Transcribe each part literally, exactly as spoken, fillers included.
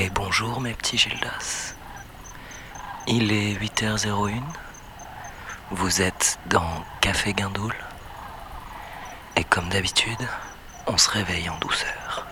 Et bonjour mes petits Gildas. Il est huit heures zéro un. Vous êtes dans Café Guindoule. Et comme d'habitude, on se réveille en douceur.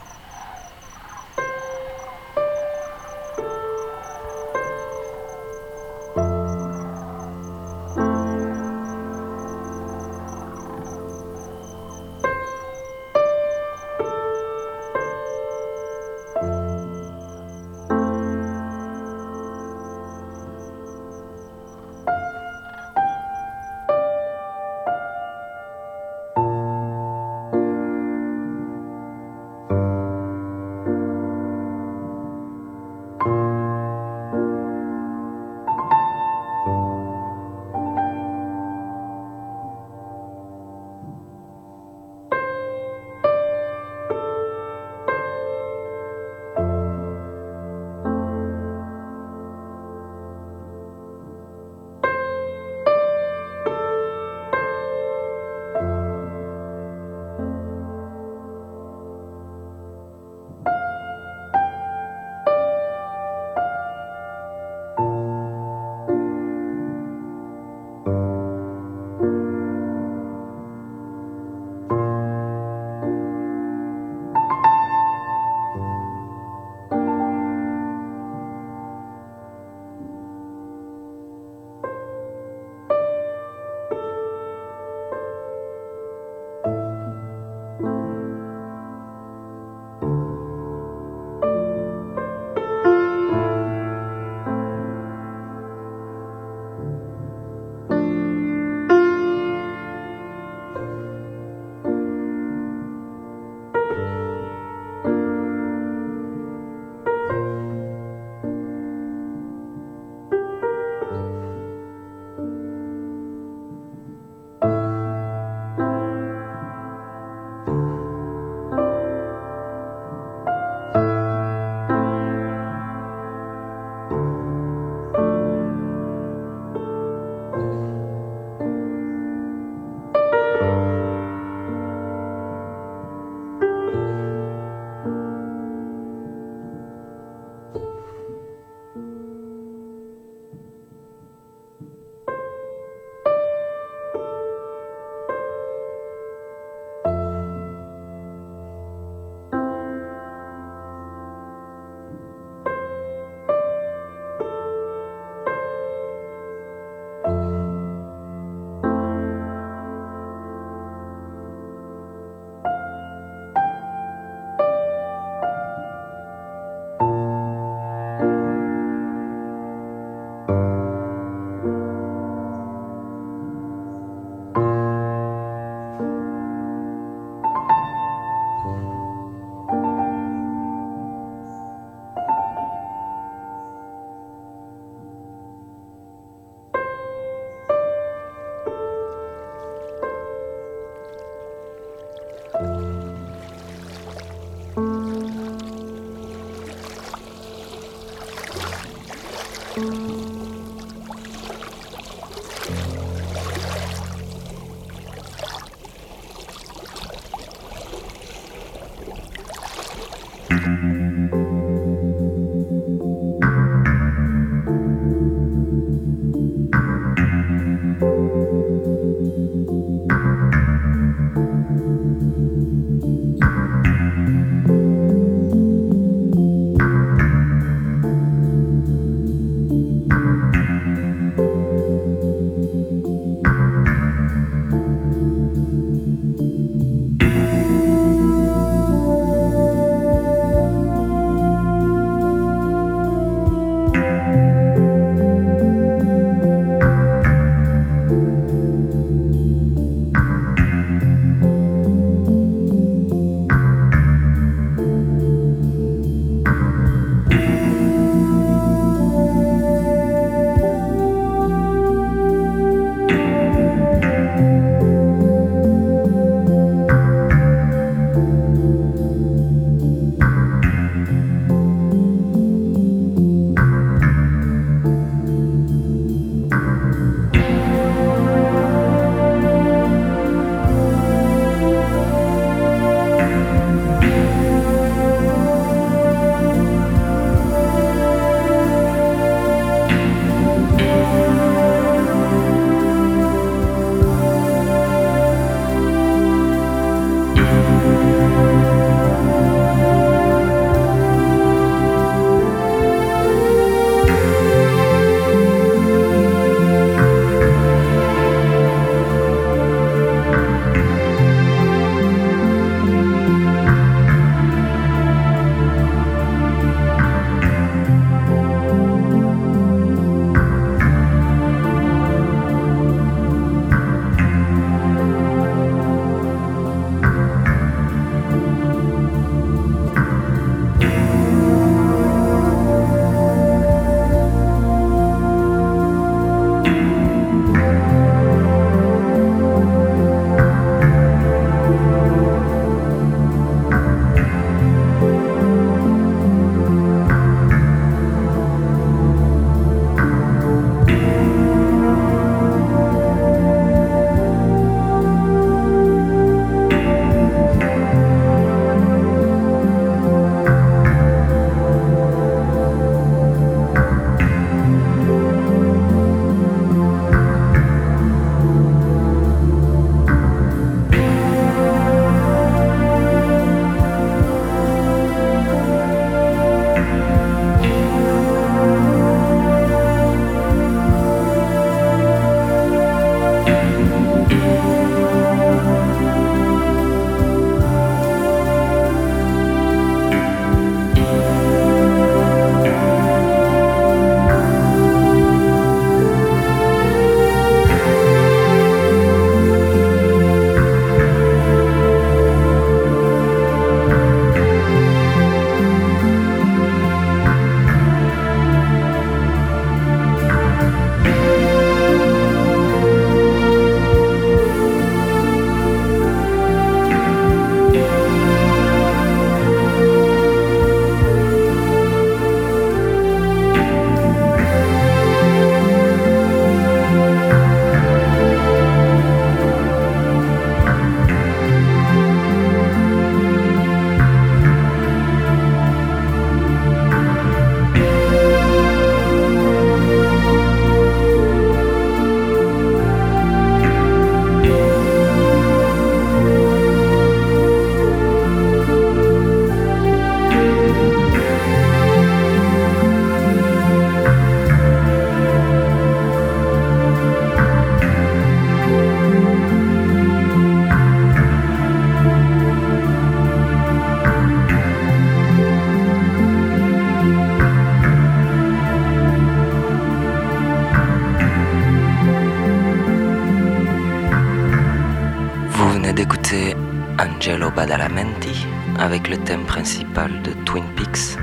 C'était Angelo Badalamenti avec le thème principal de Twin Peaks.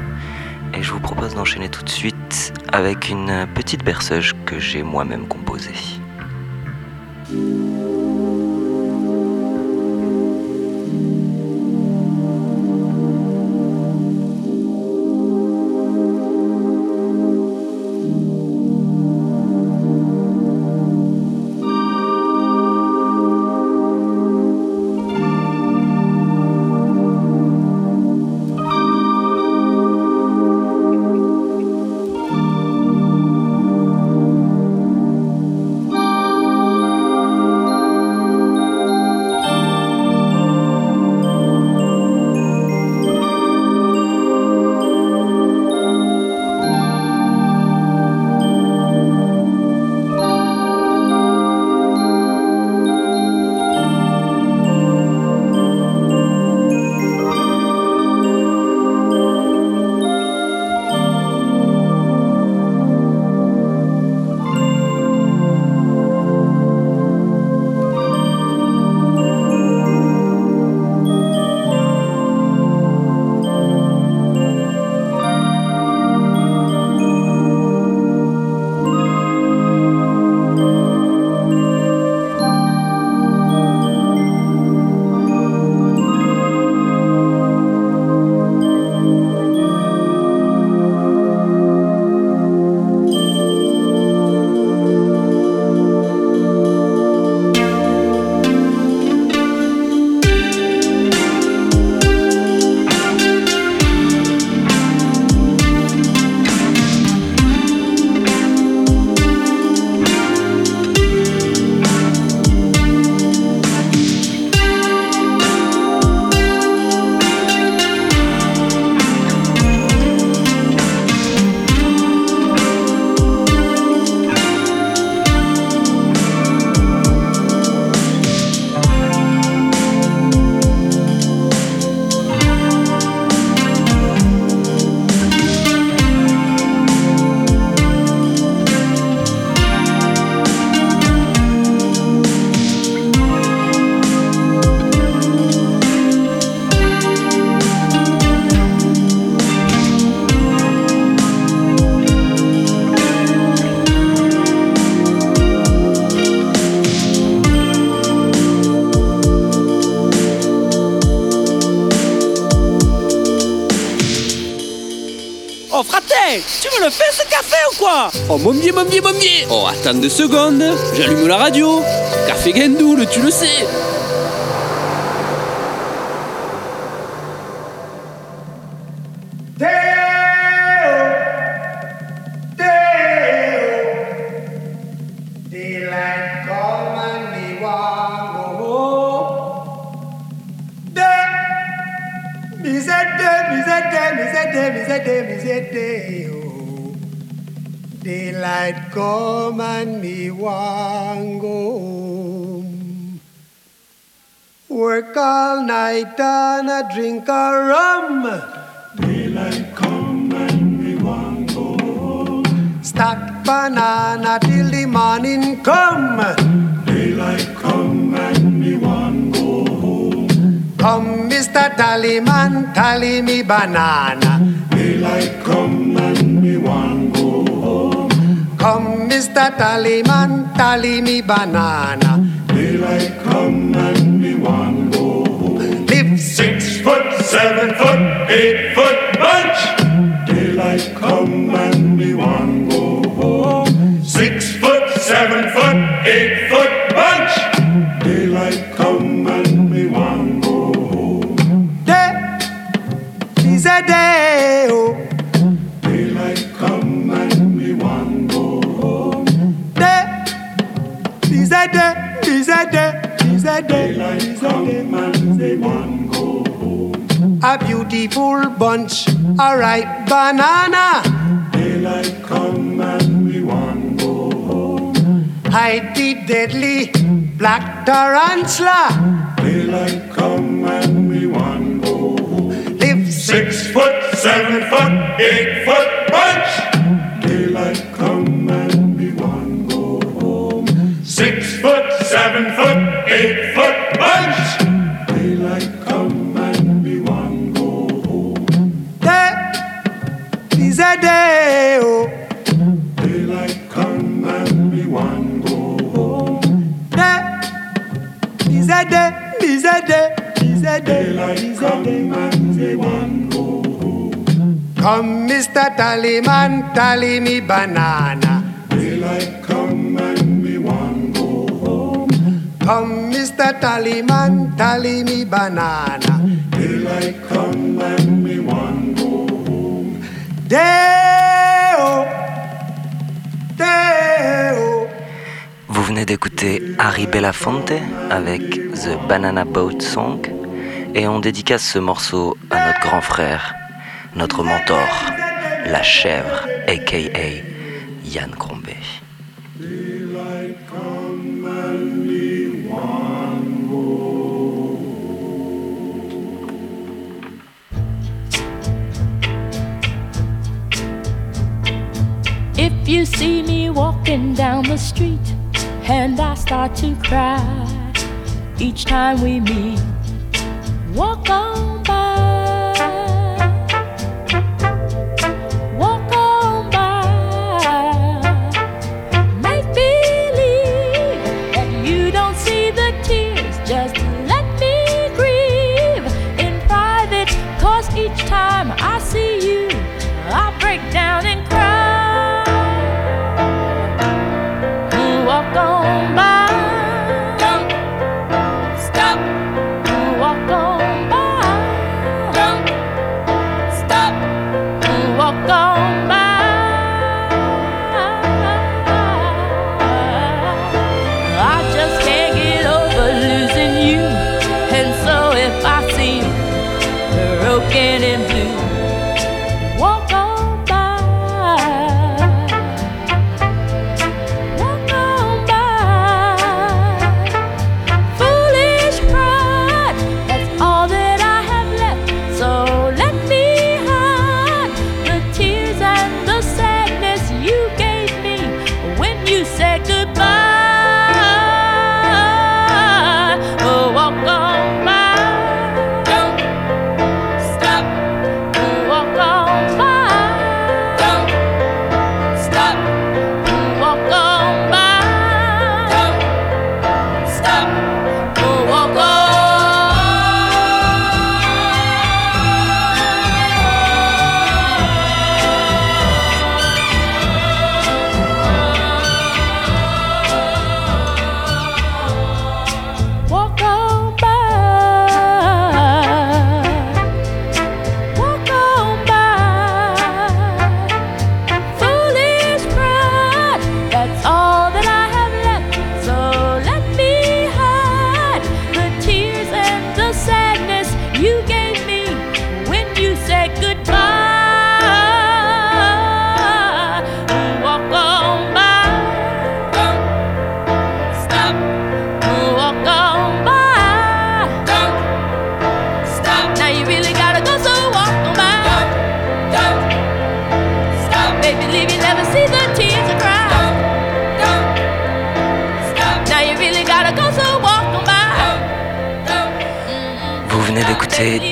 Et je vous propose d'enchaîner tout de suite avec une petite berceuse que j'ai moi-même composée. Oh momier, momier, momier. Oh attends deux secondes, j'allume la radio. Café Guindoule, tu le sais. Daylight come and me wan go home. Work all night and a drink a rum. Daylight come and me wan go home. Stack banana till the morning come. Daylight come and me wan go home. Come, Mister Tallyman, tally me banana. Daylight come and me wan go home. Come, Mister Tallyman, tally me banana. Daylight come and me one go home. Live six foot, seven foot, eight foot bunch. Daylight come and me one go home. Six foot, seven foot, eight foot bunch. Daylight come and me one go home. Day is a day, oh. Daylight come and me one go home. Is a day, is a day, is a day, is a day. A beautiful bunch, a ripe banana. Daylight come and we want go home. Hide the deadly black tarantula. Daylight come and we want go home. Live six foot, seven foot, eight foot bunch. Daylight come and six foot, seven foot, eight foot bunch. Come, Mister Tallyman, tally me banana. Daylight come and we want go home. Come, Mister Tallyman, tally me banana. Daylight come and we want go home. Day-o, day-o. Vous venez d'écouter Harry Belafonte avec The Banana Boat Song et on dédicace ce morceau à notre grand frère, notre mentor, la chèvre, a k a. Yann Grombé. If you see me walking down the street and I start to cry each time we meet, walk on by.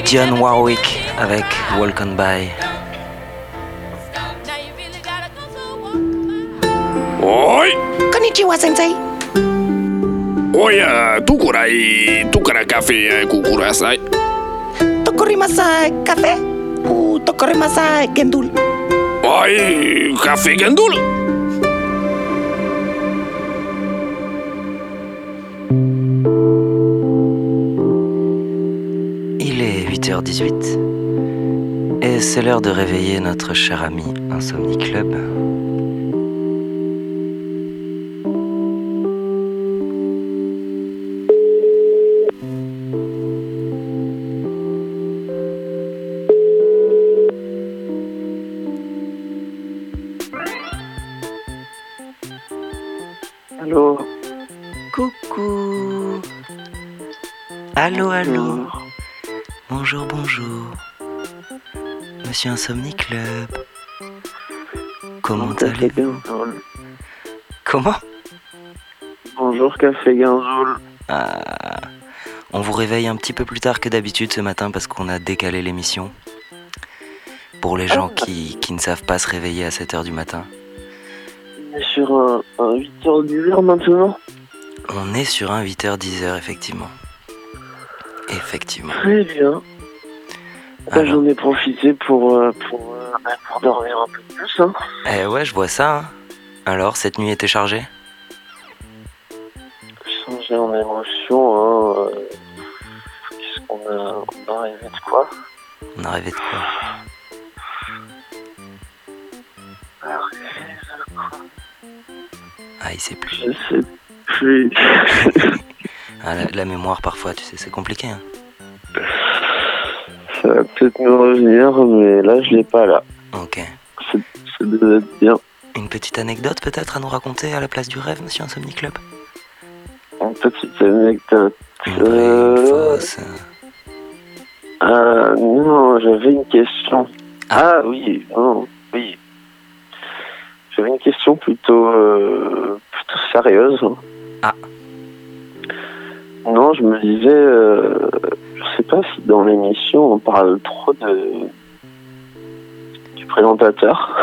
Dionne Warwick avec Walk On By. Oi! Konnichiwa, sensei! Oya, tukurai, tukara café, kukurasai. Tokorimasa café ou tokorimasa gendul? Oi, café gendul! dix-huit et c'est l'heure de réveiller notre cher ami Insomnie Club. Allô. Coucou. Allô, allô. Bonjour, bonjour, Monsieur Insomnie Club. Comment allez-vous? Comment? Bonjour Café Ginzoul. Ah, on vous réveille un petit peu plus tard que d'habitude ce matin parce qu'on a décalé l'émission. Pour les gens ah. qui, qui ne savent pas se réveiller à sept heures du matin. On est sur un, un huit heures dix heures maintenant. On est sur un huit heures dix heures effectivement. Effectivement. Très bien. Bah, j'en ai profité pour, euh, pour, euh, pour dormir un peu plus. Hein. Eh ouais, je vois ça. Hein. Alors, cette nuit était chargée ? Chargée en émotions. Hein. Qu'est-ce qu'on a, on a rêvé de quoi ? On a rêvé de quoi ? On a rêvé de quoi ? Ah, il sait plus. Je sais plus. Ah, la, la mémoire, parfois, tu sais, c'est compliqué. Hein. Ça va peut-être me revenir, mais là, je l'ai pas là. Ok. Ça, ça devait être bien. Une petite anecdote, peut-être, à nous raconter à la place du rêve, monsieur Insomni Club ? Une petite anecdote. Une euh... fausse. Euh, non, j'avais une question. Ah, ah oui, non, oui. J'avais une question plutôt, euh, plutôt sérieuse. Ah. Non, je me disais, euh, je sais pas si dans l'émission on parle trop de du présentateur.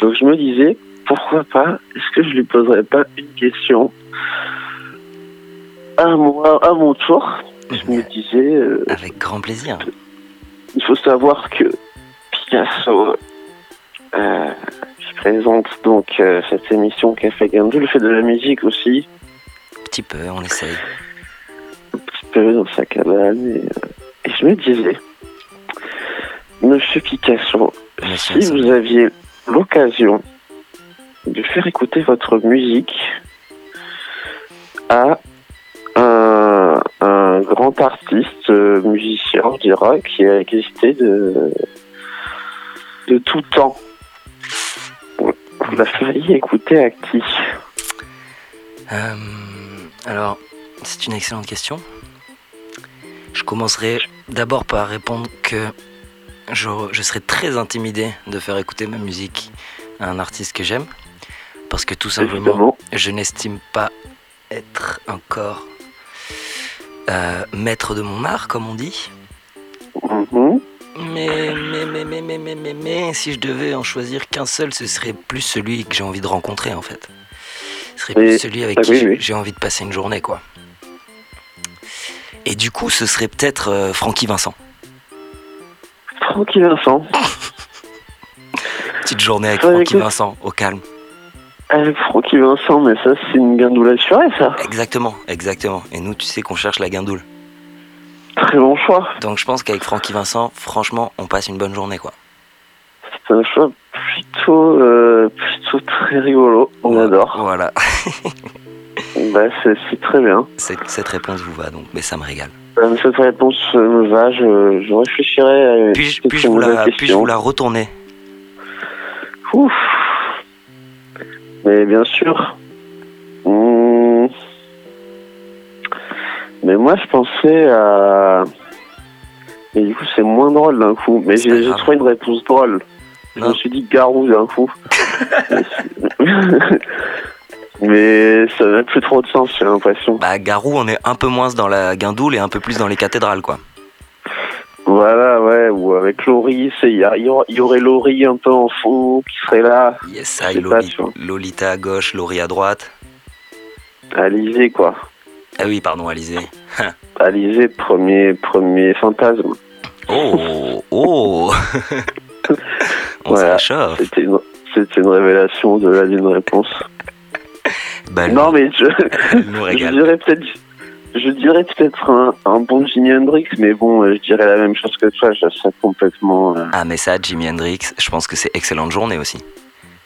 Donc je me disais, pourquoi pas, est-ce que je lui poserais pas une question à moi, à mon tour. Je me disais. Euh, Avec grand plaisir. Il faut savoir que Picasso. Euh, qui présente donc euh, cette émission Café Gandul, fait de la musique aussi. Un petit peu, on essaye. Un petit peu dans sa cabane. Et, euh, et je me disais, monsieur Picasso, monsieur si vous aviez l'occasion de faire écouter votre musique à un, un grand artiste, musicien, on dira, qui a existé de, de tout temps. On a failli écouter à qui ? euh, Alors, c'est une excellente question. Je commencerai d'abord par répondre que je, je serais très intimidé de faire écouter ma musique à un artiste que j'aime, parce que tout simplement, évidemment, je n'estime pas être encore euh, maître de mon art, comme on dit. Mmh. Mais, mais, mais, mais, mais, mais, mais, mais, si je devais en choisir qu'un seul, ce serait plus celui que j'ai envie de rencontrer, en fait. Ce serait plus celui avec qui j'ai envie de passer une journée, quoi. Et du coup, ce serait peut-être euh, Francky Vincent. Francky Vincent. Petite journée avec ouais, Francky écoute. Vincent, au calme. Avec Francky Vincent, mais ça, c'est une guindoule assurée, ça. Exactement, exactement. Et nous, tu sais qu'on cherche la guindoule. Très bon choix. Donc je pense qu'avec Francky Vincent, franchement, on passe une bonne journée, quoi. C'est un choix plutôt, euh, plutôt très rigolo. On ouais, adore. Voilà. Bah, c'est, c'est très bien. Cette, cette réponse vous va donc, mais ça me régale. Euh, cette réponse me va. Je, je réfléchirai. À puis-je, puis-je, vous la, puis-je vous la retourner ? Ouf. Mais bien sûr. Mmh. Mais moi, je pensais à... Et du coup, c'est moins drôle d'un coup. Mais j'ai, j'ai trouvé une réponse drôle. Non. Je me suis dit Garou d'un coup. Mais ça n'a plus trop de sens, j'ai l'impression. Bah, Garou, on est un peu moins dans la guindoule et un peu plus dans les cathédrales, quoi. Voilà, ouais. Ou avec Laurie, il y, y, y aurait Laurie un peu en fond qui serait là. Yes, I, Loli, Lolita à gauche, Laurie à droite. Alizée, quoi. Ah oui, pardon, Alizée. Alizée, premier, premier fantasme. Oh, oh. On voilà, se réchauffe. C'était une, c'était une révélation de la d'une réponse. Ben, non, mais je, je dirais peut-être, je dirais peut-être un, un bon Jimi Hendrix, mais bon, je dirais la même chose que toi, je serais complètement... Euh... Ah, mais ça, Jimi Hendrix, je pense que c'est excellente journée aussi.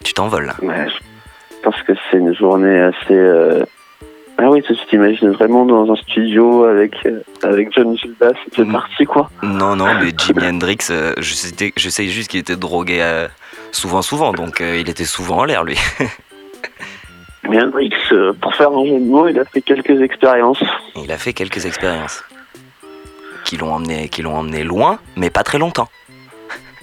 Tu t'envoles, là. Ouais, je pense que c'est une journée assez... Euh... Ah oui, tu t'imagines vraiment dans un studio avec, euh, avec John Gildas, c'était parti, quoi. Non, non, mais Jimi Hendrix, euh, je, sais, je sais juste qu'il était drogué euh, souvent, souvent, donc euh, il était souvent en l'air, lui. Mais Hendrix, euh, pour faire un jeu de mots, il a fait quelques expériences. Il a fait quelques expériences. Qui l'ont emmené, qui l'ont emmené loin, mais pas très longtemps.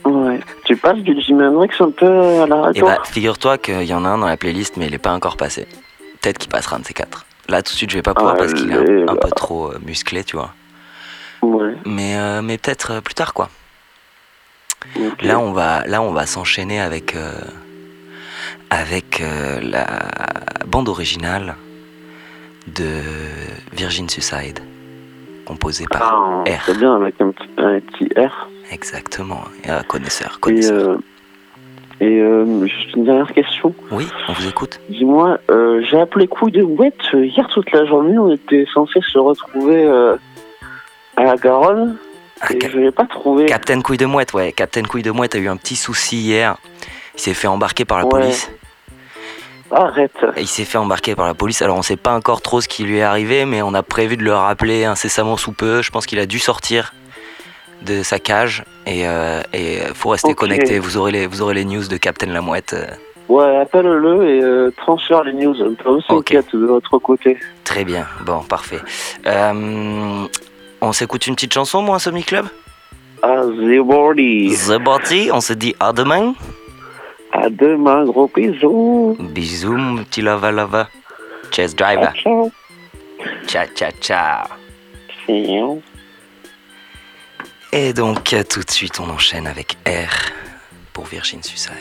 Ouais. Tu passes du Jimi Hendrix un peu à la radio ? Eh bah, figure-toi qu'il y en a un dans la playlist, mais il n'est pas encore passé. Peut-être qu'il passera un de ces quatre. Là, tout de suite, je vais pas pouvoir ah, parce qu'il est un, un peu trop euh, musclé, tu vois. Ouais. Mais, euh, mais peut-être euh, plus tard, quoi. Okay. Là, on va, là, on va s'enchaîner avec, euh, avec euh, la bande originale de Virgin Suicide, composé par ah, R. C'est bien, avec un petit, un petit R. Exactement, un connaisseur, connaisseur. Et, euh, et euh, juste une dernière question. Oui, on vous écoute. Dis-moi, euh, j'ai appelé Couille de Mouette hier toute la journée, on était censé se retrouver euh, à la Garonne, ah, et Cap- je ne l'ai pas trouvé. Captain Couille de Mouette, ouais, Captain Couille de Mouette a eu un petit souci hier, il s'est fait embarquer par la ouais. police. Arrête. Il s'est fait embarquer par la police, alors on ne sait pas encore trop ce qui lui est arrivé, mais on a prévu de le rappeler incessamment sous peu. Je pense qu'il a dû sortir de sa cage et il euh, faut rester okay. connecté. Vous aurez, les, vous aurez les news de Captain La Mouette. Ouais, appelle-le et euh, transfère les news. On peut aussi okay. enquête de votre côté. Très bien, bon, parfait. Euh, on s'écoute une petite chanson, moi, à Somni Club ? Ah, The Body. The Body, on se dit à demain. À demain, gros bisous. Bisous, mon petit lava lava. Chess driver. Ciao, ciao, ciao. Ciao. Ciao. Et donc, tout de suite, on enchaîne avec R pour Virgin Suicide.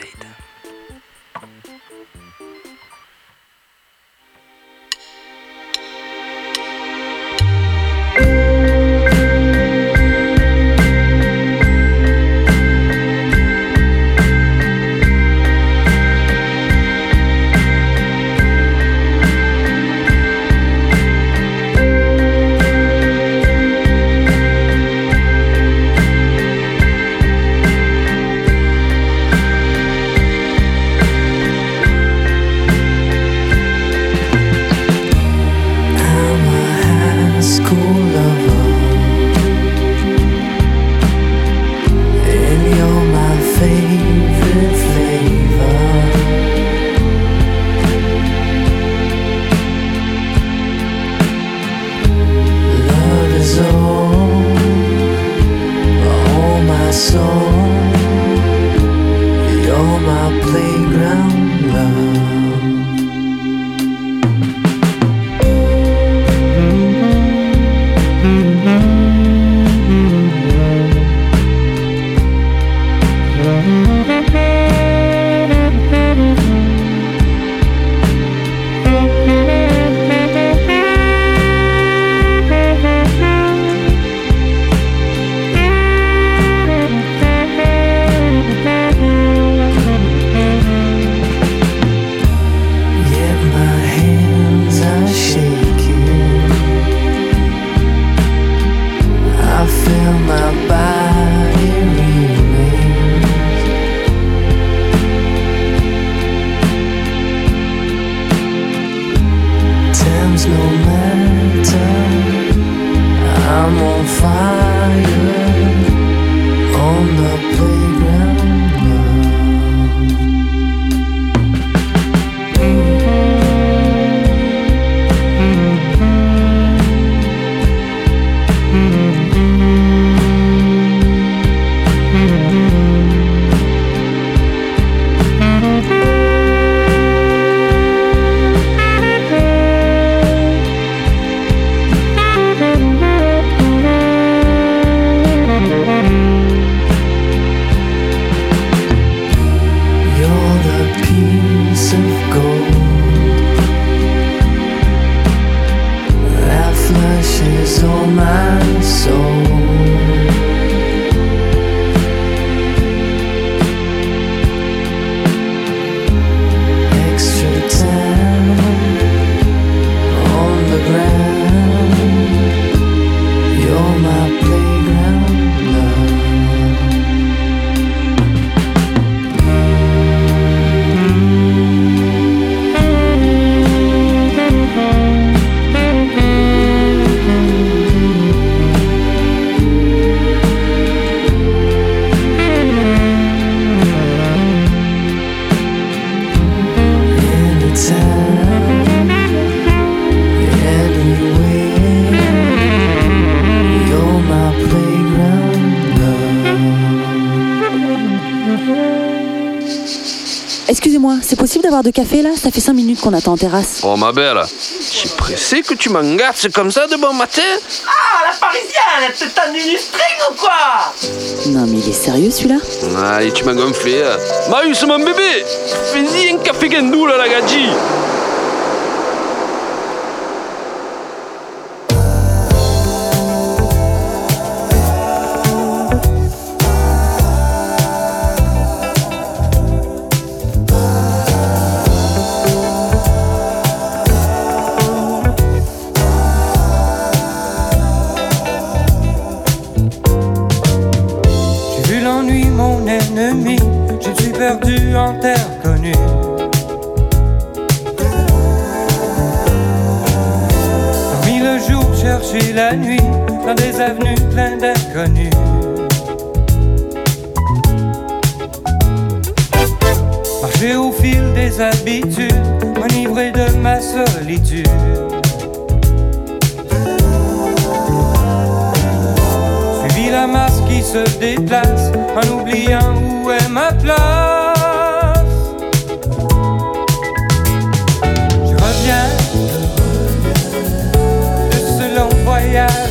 De café là, ça fait cinq minutes qu'on attend en terrasse. Oh ma belle, je suis pressé que tu m'engasses comme ça de bon matin. Ah, la parisienne, elle te tend une string ou quoi? Non mais il est sérieux celui-là. Allez, ah, tu m'as gonflé. Marius, mon bébé, fais-y un café guindou là, la gadji. chercher la nuit dans des avenues pleines d'inconnus. Marcher au fil des habitudes, m'enivrer de ma solitude. Suivi la masse qui se déplace en oubliant où est ma place.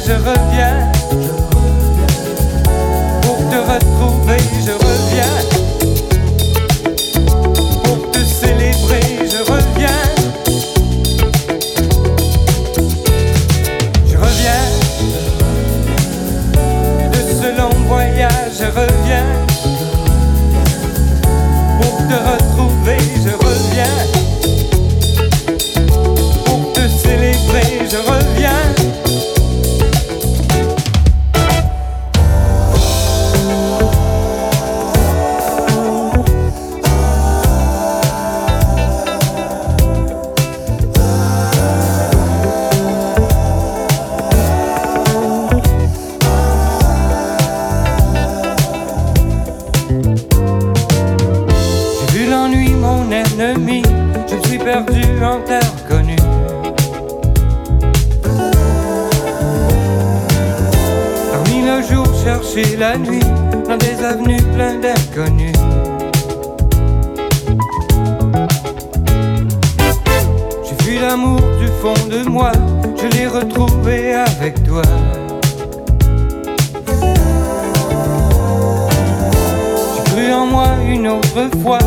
Je reviens. Je reviens, pour te retrouver, je reviens, pour te célébrer, je reviens, je reviens, de ce long voyage, je reviens, pour te retrouver, je reviens, pour te célébrer, je reviens. Chercher la nuit dans des avenues pleines d'inconnus. J'ai fui l'amour du fond de moi, je l'ai retrouvé avec toi. J'ai cru en moi une autre fois,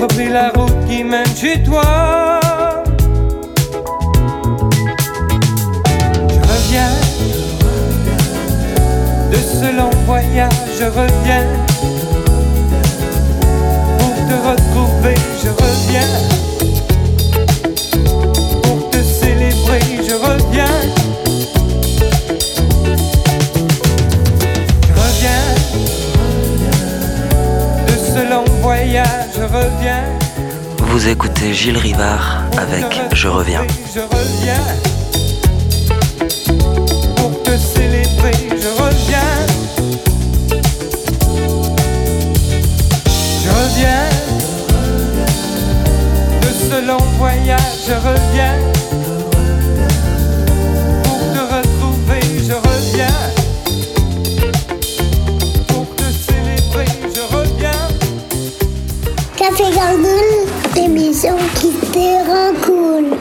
repris la route qui mène chez toi. Je reviens. De ce long voyage, je reviens, pour te retrouver, je reviens, pour te célébrer, je reviens, je reviens, de ce long voyage, je reviens. Vous écoutez Gilles Rivard avec Je reviens. Je reviens. Célébrer, je reviens. Je reviens. De ce long voyage, je reviens. Pour te retrouver, je reviens. Pour te célébrer, je reviens. Café Gargoule, l'émission qui te rend cool.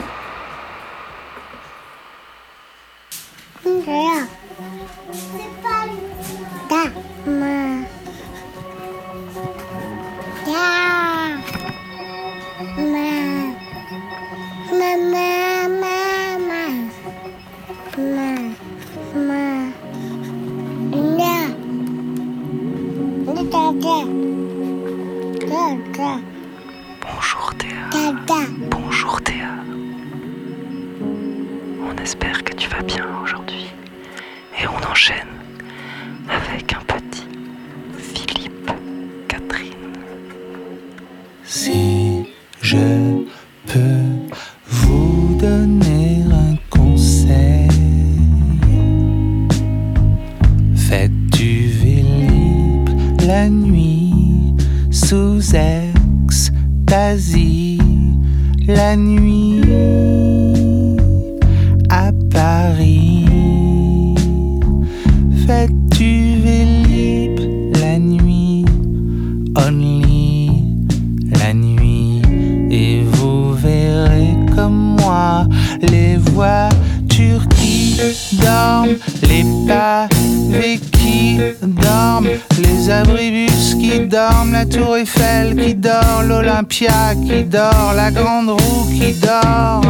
Qui dort, la grande roue qui dort.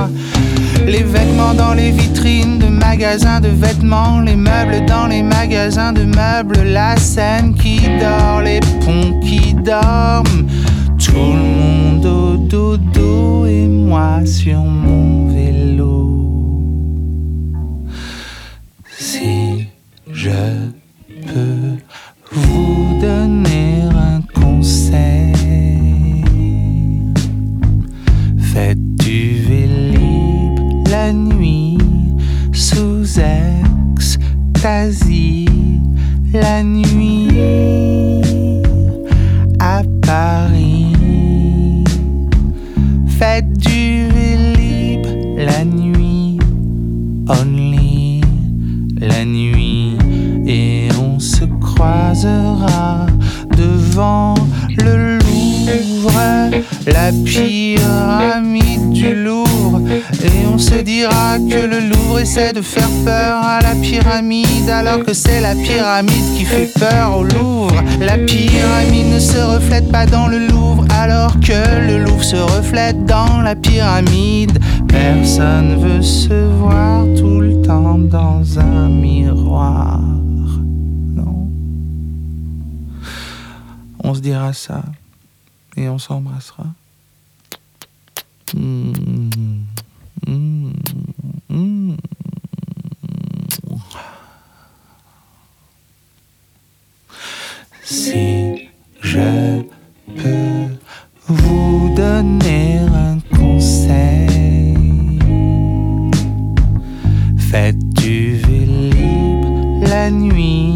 Les vêtements dans les vitrines de magasins de vêtements, les meubles dans les magasins de meubles, la Seine qui dort, les ponts qui dorment. Tout le monde au dodo et moi sur mon vélo. Si je peux vous donner un conseil, faites du Vélib la nuit sous air. fantasies la nuit à Paris. Faites du Vélib la nuit, only la nuit. Et on se croisera devant le Louvre, la pyramide du Louvre. Et on se dira que le Louvre essaie de faire peur à la pyramide, alors que c'est la pyramide qui fait peur au Louvre. La pyramide ne se reflète pas dans le Louvre, alors que le Louvre se reflète dans la pyramide. Personne veut se voir tout le temps dans un miroir. Non. On se dira ça. Et on s'embrassera. Mmh, mmh, mmh. Si je peux vous donner un conseil, faites du Vélib la nuit,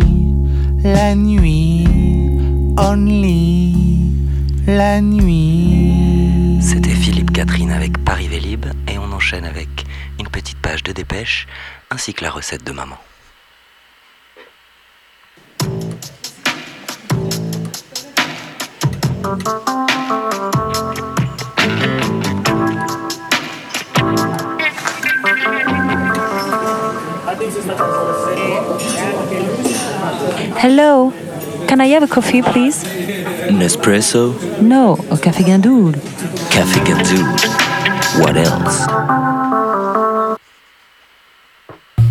la nuit, only. La nuit. C'était Philippe Catherine avec Paris Vélib et on enchaîne avec une petite page de dépêche ainsi que la recette de maman. Hello, can I have a coffee please? Nespresso? No, a Café Guindoule. Café Guindoule. What else?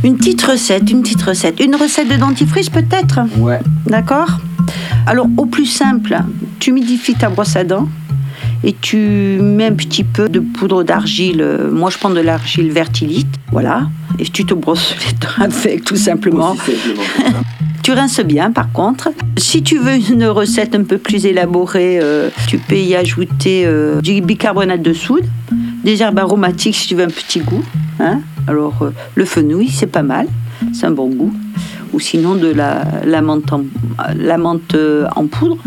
Une petite recette, une petite recette. Une recette de dentifrice peut-être? Ouais. D'accord? Alors, au plus simple, tu humidifies ta brosse à dents et tu mets un petit peu de poudre d'argile. Moi, je prends de l'argile vertilite. Voilà. Et tu te brosses les dents avec, tout simplement. Tu rinces bien, par contre. Si tu veux une recette un peu plus élaborée, euh, tu peux y ajouter euh, du bicarbonate de soude, des herbes aromatiques si tu veux un petit goût. Hein. Alors, euh, le fenouil, c'est pas mal, c'est un bon goût. Ou sinon, de la, la, menthe, en, la menthe en poudre.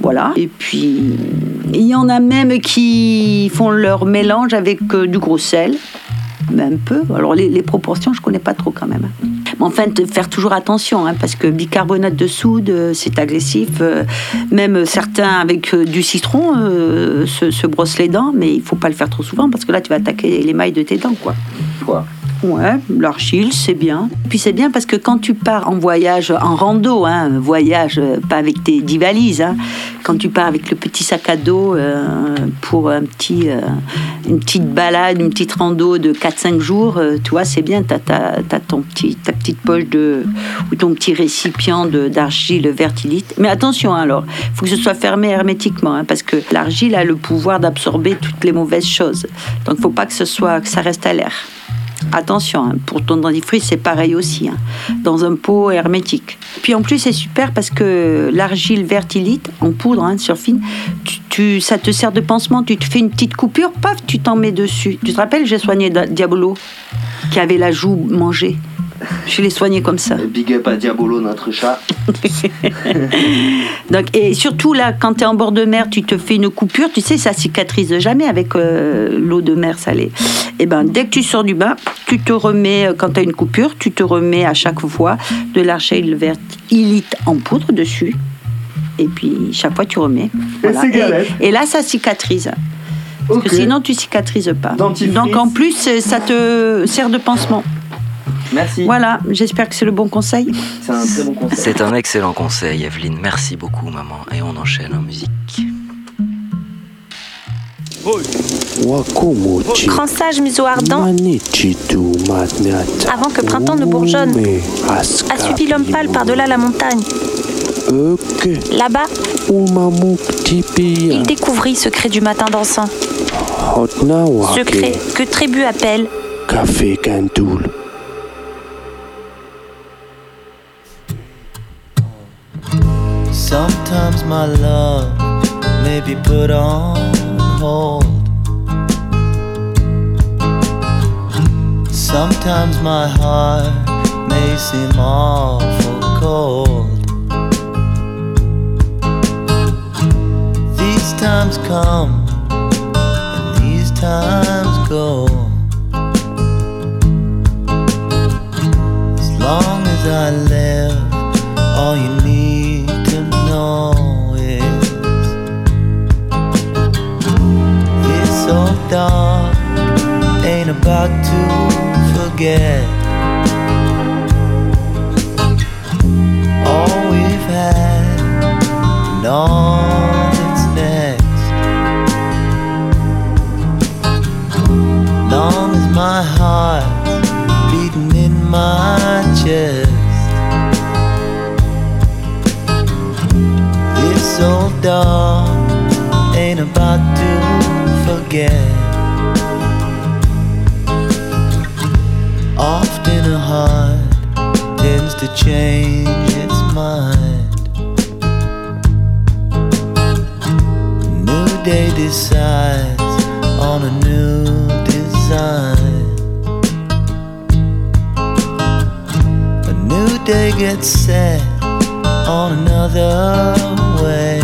Voilà. Et puis, il y en a même qui font leur mélange avec euh, du gros sel. Mais un peu. Alors, les, les proportions, je connais pas trop quand même. Mais enfin, faire toujours attention, hein, parce que bicarbonate de soude, euh, c'est agressif. Euh, même certains avec euh, du citron euh, se, se brossent les dents, mais il faut pas le faire trop souvent, parce que là, tu vas attaquer l'émail de tes dents, quoi. Quoi ? Ouais, l'argile, c'est bien. Puis c'est bien parce que quand tu pars en voyage, en rando, hein, voyage, pas avec tes dix valises, hein, quand tu pars avec le petit sac à dos euh, pour un petit, euh, une petite balade, une petite rando de quatre cinq jours, euh, tu vois, c'est bien, t'as, t'as, t'as ton petit, ta petite poche de, ou ton petit récipient de, d'argile vertilite. Mais attention, hein, alors, il faut que ce soit fermé hermétiquement, hein, parce que l'argile a le pouvoir d'absorber toutes les mauvaises choses. Donc, il ne faut pas que, ce soit, que ça reste à l'air. Attention, hein, pour ton dentifrice, c'est pareil aussi, hein, dans un pot hermétique. Puis en plus, c'est super parce que l'argile vertilite, en poudre, hein, sur fine, tu, tu, ça te sert de pansement, tu te fais une petite coupure, paf, tu t'en mets dessus. Tu te rappelles, j'ai soigné Diabolo, qui avait la joue mangée. Je l'ai soigné comme ça. Big up à Diabolo, notre chat. Donc, et surtout, là, quand tu es en bord de mer, tu te fais une coupure, tu sais, ça cicatrise jamais avec euh, l'eau de mer salée. Et ben, dès que tu sors du bain, tu te remets, quand tu as une coupure, tu te remets à chaque fois de l'argile vertilite en poudre dessus. Et puis, chaque fois, tu remets. Voilà. Et, et, et là, ça cicatrise. Parce okay. que sinon, tu cicatrises pas. Dentifrice. Donc, en plus, ça te sert de pansement. Merci. Voilà, j'espère que c'est le bon conseil. C'est un très bon conseil. C'est un excellent conseil, Evelyne. Merci beaucoup, maman. Et on enchaîne en musique. Crançage museau ardent. Avant que printemps ne bourgeonne, a suivi l'homme pâle par-delà la montagne. Là-bas, il découvrit secret du matin dansant. Secret que Trébu appelle Café Guindoule. Sometimes my love may be put on hold. Sometimes my heart may seem awful cold. These times come and these times go. As long as I live, all you need to know is this old dog ain't about to forget. And all that's next. Long as my heart's beating in my chest, this old dog ain't about to forget. Often a heart tends to change its mind. Day decides on a new design. A new day gets set on another way.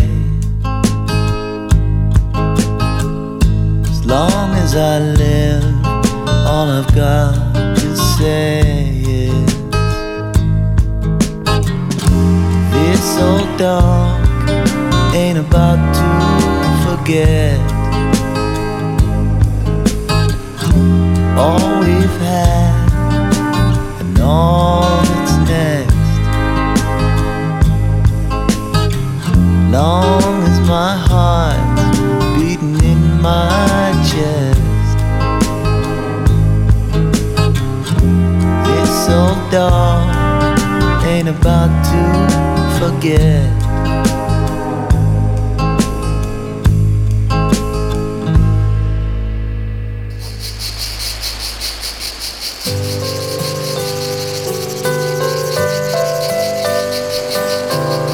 As long as I live, all I've got to say is this old dog ain't about to forget all we've had and all that's next. Long as my heart's beating in my chest, this old dog ain't about to forget.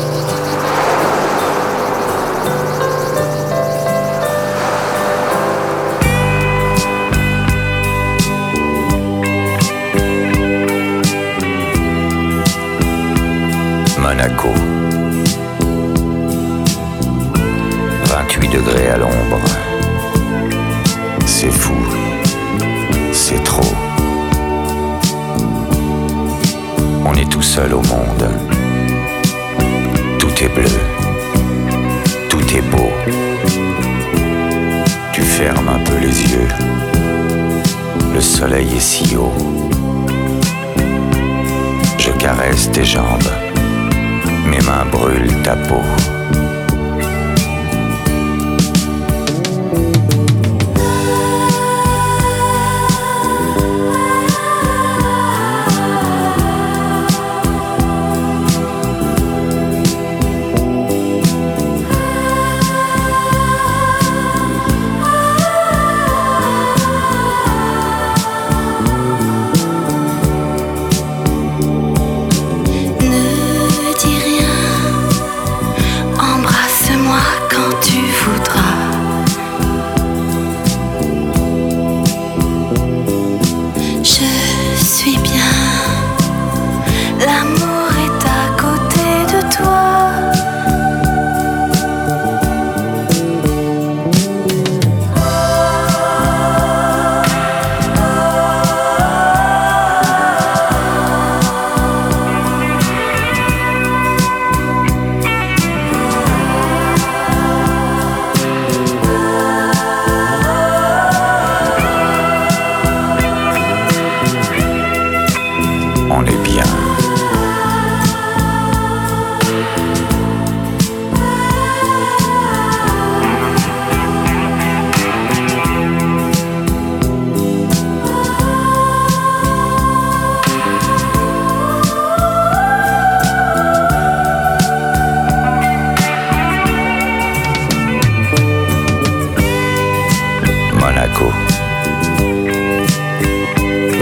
vingt-huit degrés à l'ombre, c'est fou, c'est trop. On est tout seul au monde, tout est bleu, tout est beau. Tu fermes un peu les yeux, le soleil est si haut. Je caresse tes jambes, mes mains brûlent ta peau.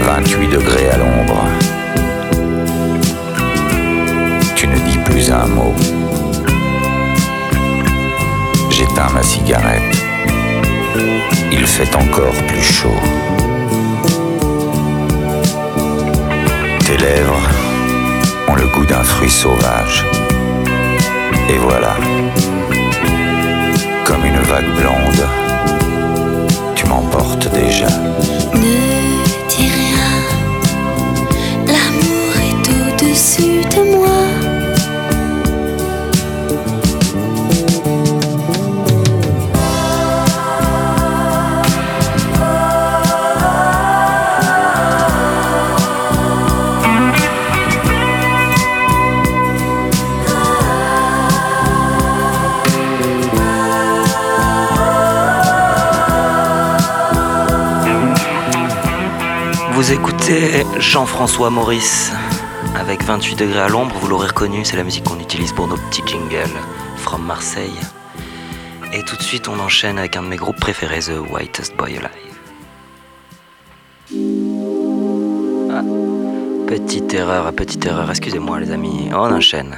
vingt-huit degrés à l'ombre. Tu ne dis plus un mot. J'éteins ma cigarette. Il fait encore plus chaud. Tes lèvres ont le goût d'un fruit sauvage. Et voilà, comme une vague blonde, tu m'emportes déjà. Ne dis rien, l'amour est au-dessus de moi. Vous écoutez Jean-François Maurice avec vingt-huit degrés à l'ombre, vous l'aurez reconnu, c'est la musique qu'on utilise pour nos petits jingles from Marseille. Et tout de suite on enchaîne avec un de mes groupes préférés, The Whitest Boy Alive. Ah, petite erreur, petite erreur, excusez-moi les amis, on enchaîne.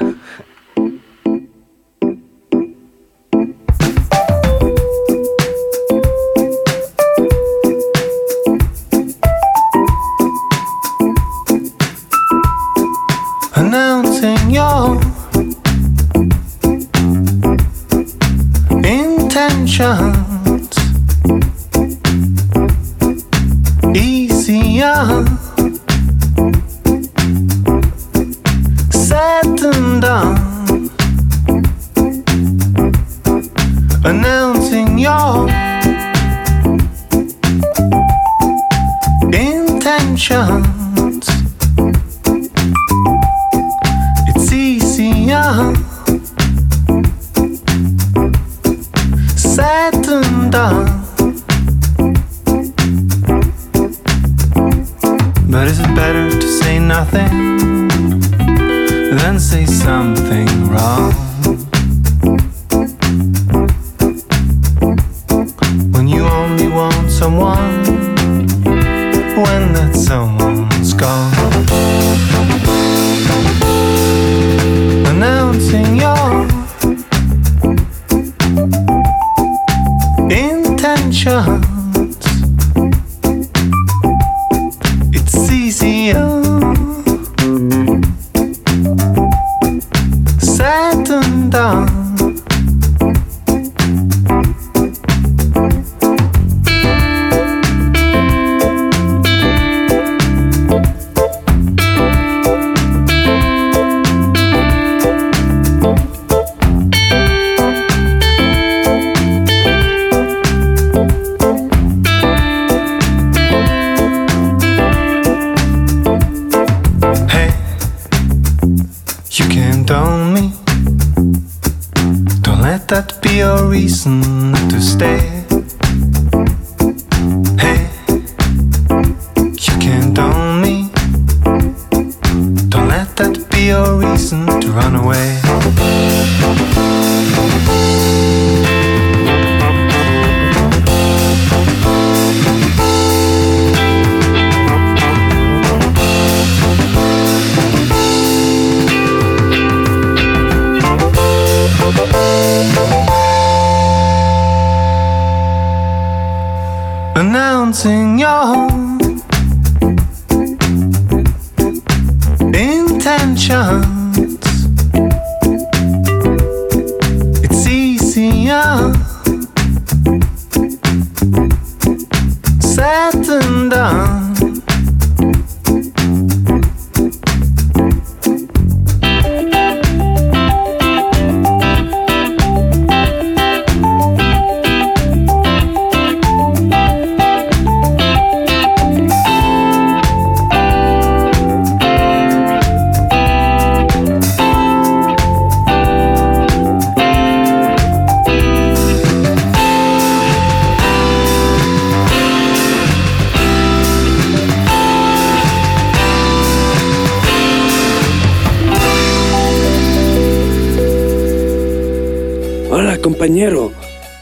Compañero,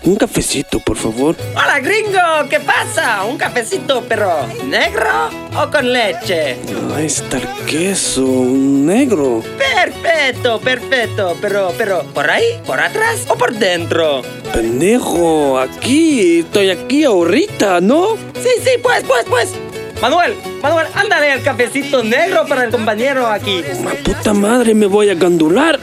un cafecito, por favor. Hola, gringo, ¿qué pasa? ¿Un cafecito, pero negro o con leche? Ah, está el queso, negro. Perfecto, perfecto, pero, pero, ¿por ahí, por atrás o por dentro? Pendejo, aquí, estoy aquí ahorita, ¿no? Sí, sí, pues, pues, pues. Manuel, Manuel, ándale al cafecito negro para el compañero aquí. Ma puta madre, me voy a gandular.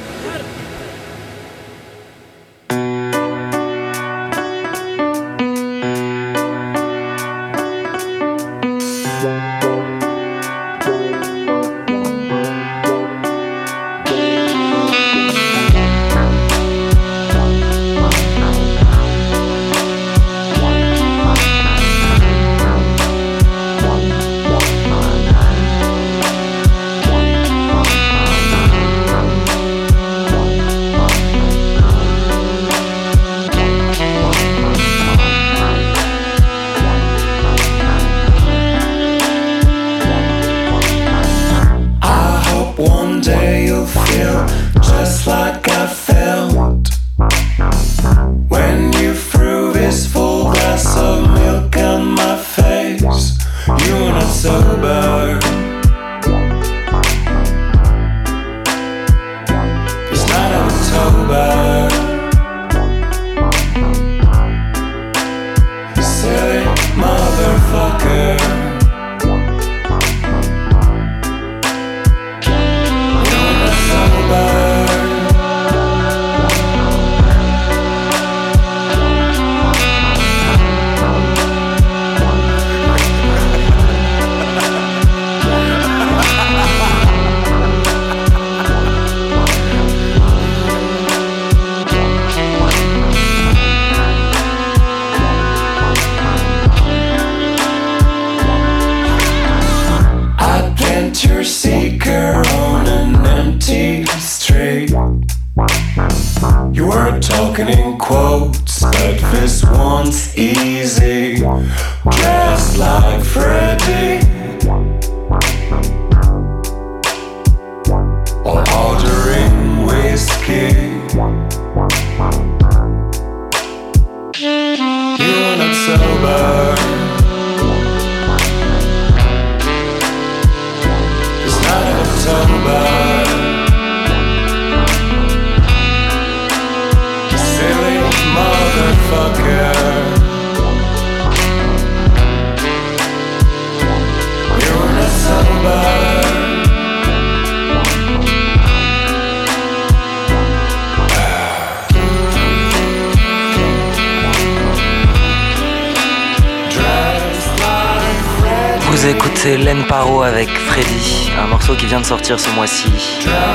Avec Freddy, un morceau qui vient de sortir ce mois-ci,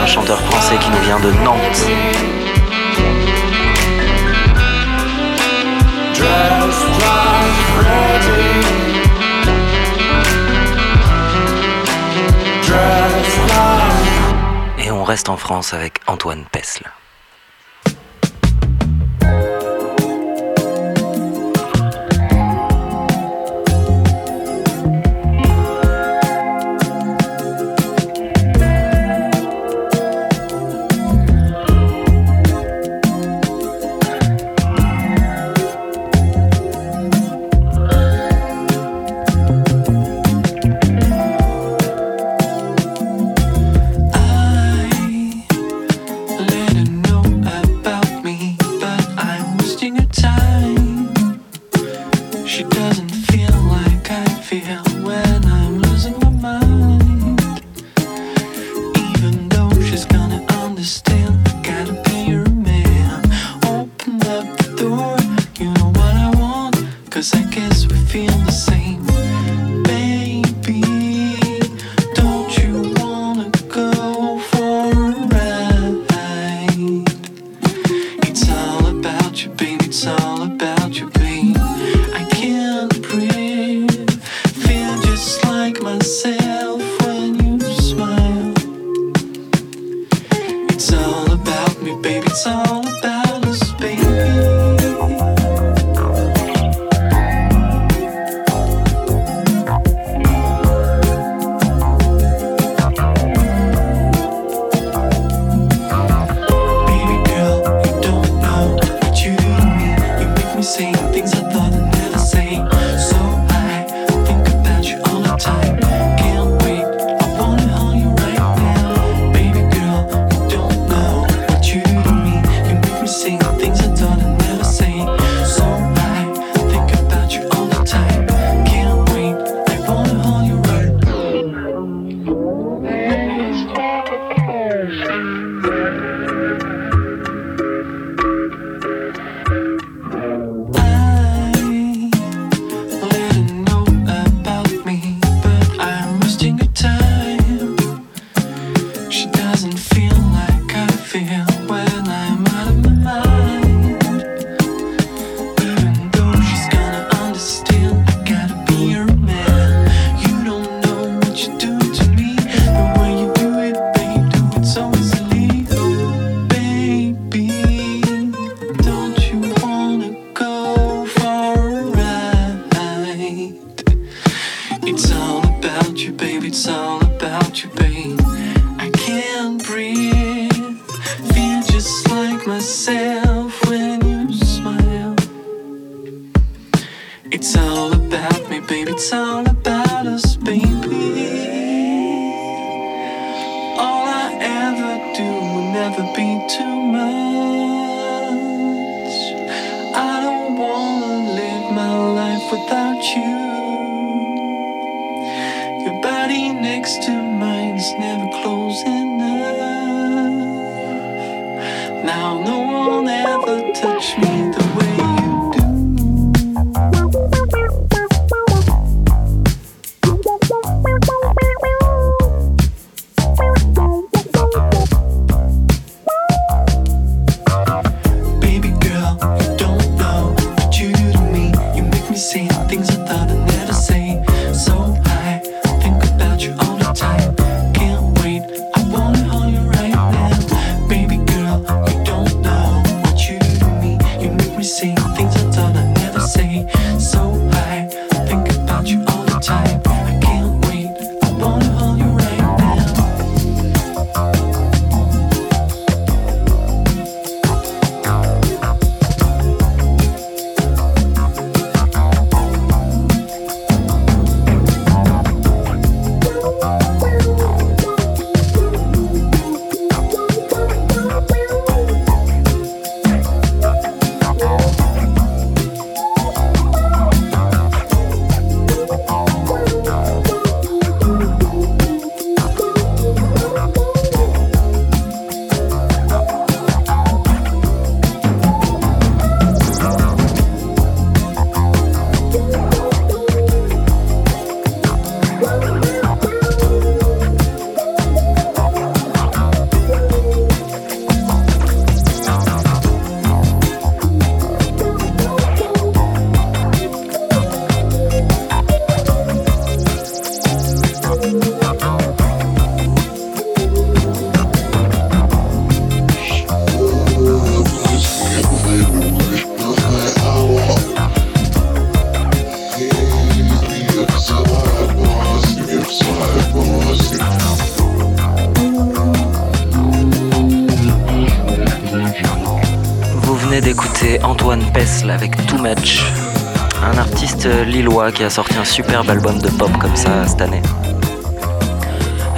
un chanteur français qui nous vient de Nantes. Et on reste en France avec Antoine Pesle. Thank you. It's all about you, babe, it's all about you, babe. I can't breathe. Feel just like myself when you smile. It's all about me, babe, it's all about us, baby. All I ever do will never be too much. I don't wanna live my life without you. Next to mine's never close enough. Now no one ever touched me the way you do. Baby girl, you don't know what you do to me. You make me say things I thought I'd never say. So avec Too Much, un artiste lillois qui a sorti un superbe album de pop comme ça cette année.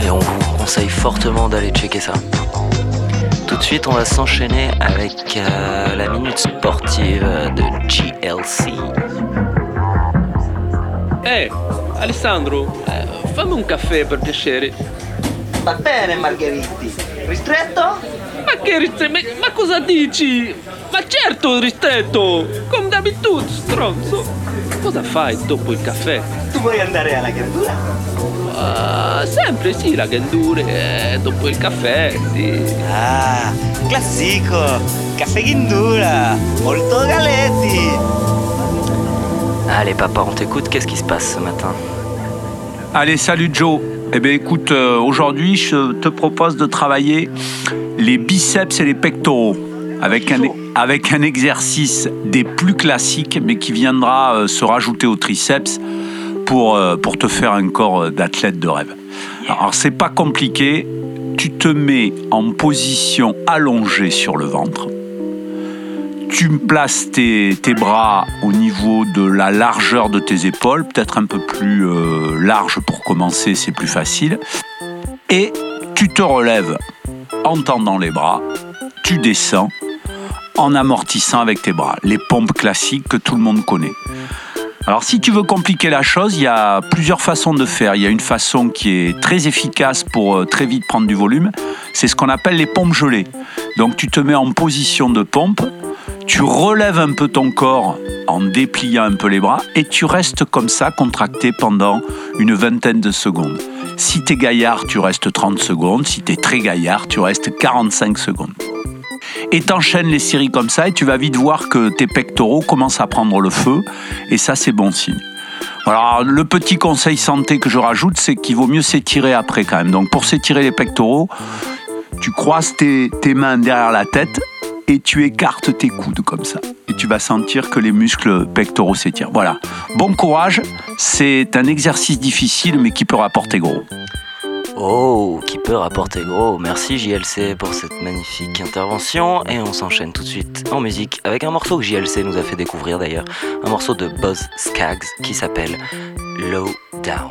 Et on vous conseille fortement d'aller checker ça. Tout de suite, on va s'enchaîner avec euh, la minute sportive de G L C. Hey, Alessandro, euh, fammi un caffè per piacere. Va bene, Margheriti. Ristretto? Ma che ristretto? Ma, ma cosa dici? Ma certo ristretto, come d'abitudine, stronzo. Cosa fai dopo il caffè? Tu vuoi andare alla Gandura? Uh, sempre sì, la Gandura, eh, dopo il caffè, sì. Ah, classico, caffè Gandura, molto galetti. Allez papa, on t'écoute, qu'est-ce qui se passe ce matin? Allez, salut Joe. Eh bien écoute, euh, aujourd'hui je te propose de travailler les biceps et les pectoraux. Avec un, avec un exercice des plus classiques, mais qui viendra euh, se rajouter au triceps pour, euh, pour te faire un corps d'athlète de rêve. Alors, c'est pas compliqué. Tu te mets en position allongée sur le ventre. Tu places tes, tes bras au niveau de la largeur de tes épaules, peut-être un peu plus euh, large pour commencer, c'est plus facile. Et tu te relèves en tendant les bras. Tu descends en amortissant avec tes bras, les pompes classiques que tout le monde connaît. Alors si tu veux compliquer la chose, il y a plusieurs façons de faire. Il y a une façon qui est très efficace pour très vite prendre du volume, c'est ce qu'on appelle les pompes gelées. Donc tu te mets en position de pompe, tu relèves un peu ton corps en dépliant un peu les bras et tu restes comme ça contracté pendant une vingtaine de secondes. Si t'es gaillard, tu restes trente secondes, si t'es très gaillard, tu restes quarante-cinq secondes. Et t'enchaînes les séries comme ça et tu vas vite voir que tes pectoraux commencent à prendre le feu et ça c'est bon signe. Alors le petit conseil santé que je rajoute, c'est qu'il vaut mieux s'étirer après quand même. Donc pour s'étirer les pectoraux, tu croises tes, tes mains derrière la tête et tu écartes tes coudes comme ça. Et tu vas sentir que les muscles pectoraux s'étirent. Voilà. Bon courage, c'est un exercice difficile mais qui peut rapporter gros. Oh, qui peut rapporter gros. Merci J L C pour cette magnifique intervention. Et on s'enchaîne tout de suite en musique avec un morceau que J L C nous a fait découvrir d'ailleurs. Un morceau de Boz Scaggs qui s'appelle Low Down.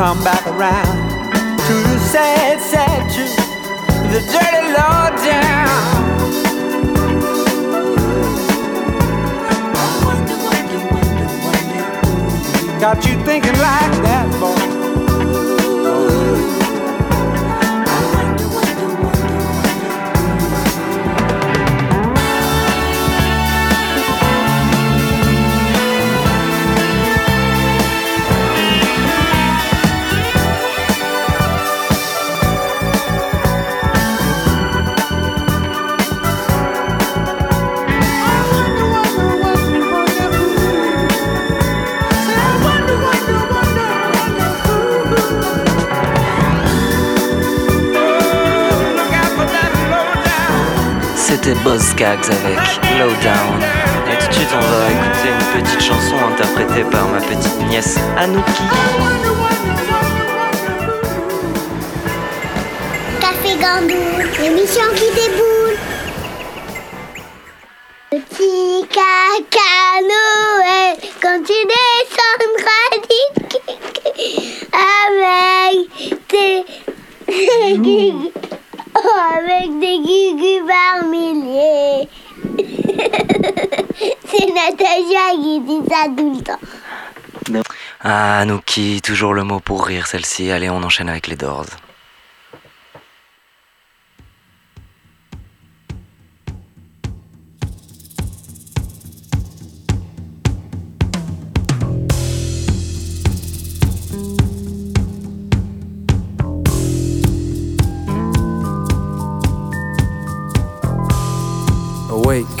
Come back around to the sad, sad truth, the dirty law down. I wonder, wonder, wonder, wonder. Got you thinking like that, boy. I wonder, wonder, wonder, wonder. C'était Boz Scaggs avec Lowdown. Et tout de suite, on va écouter une petite chanson interprétée par ma petite nièce Anouki. Café Gandou, l'émission qui déboule. Petit caca Noël, quand tu descendras du cake avec tes... Mmh. Oh, avec des gugus par milliers. C'est Natacha qui dit ça tout le temps. Ah, Nouki, toujours le mot pour rire celle-ci. Allez, on enchaîne avec les Doors. awake.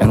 And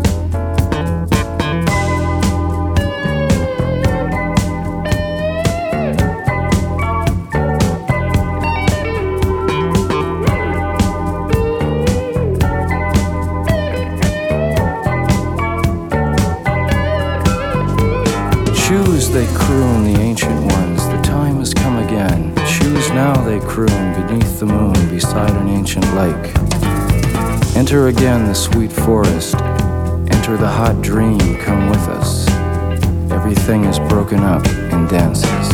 They croon, the ancient ones, the time has come again. Choose now, they croon, beneath the moon, beside an ancient lake. Enter again the sweet forest, enter the hot dream, come with us. Everything is broken up and dances.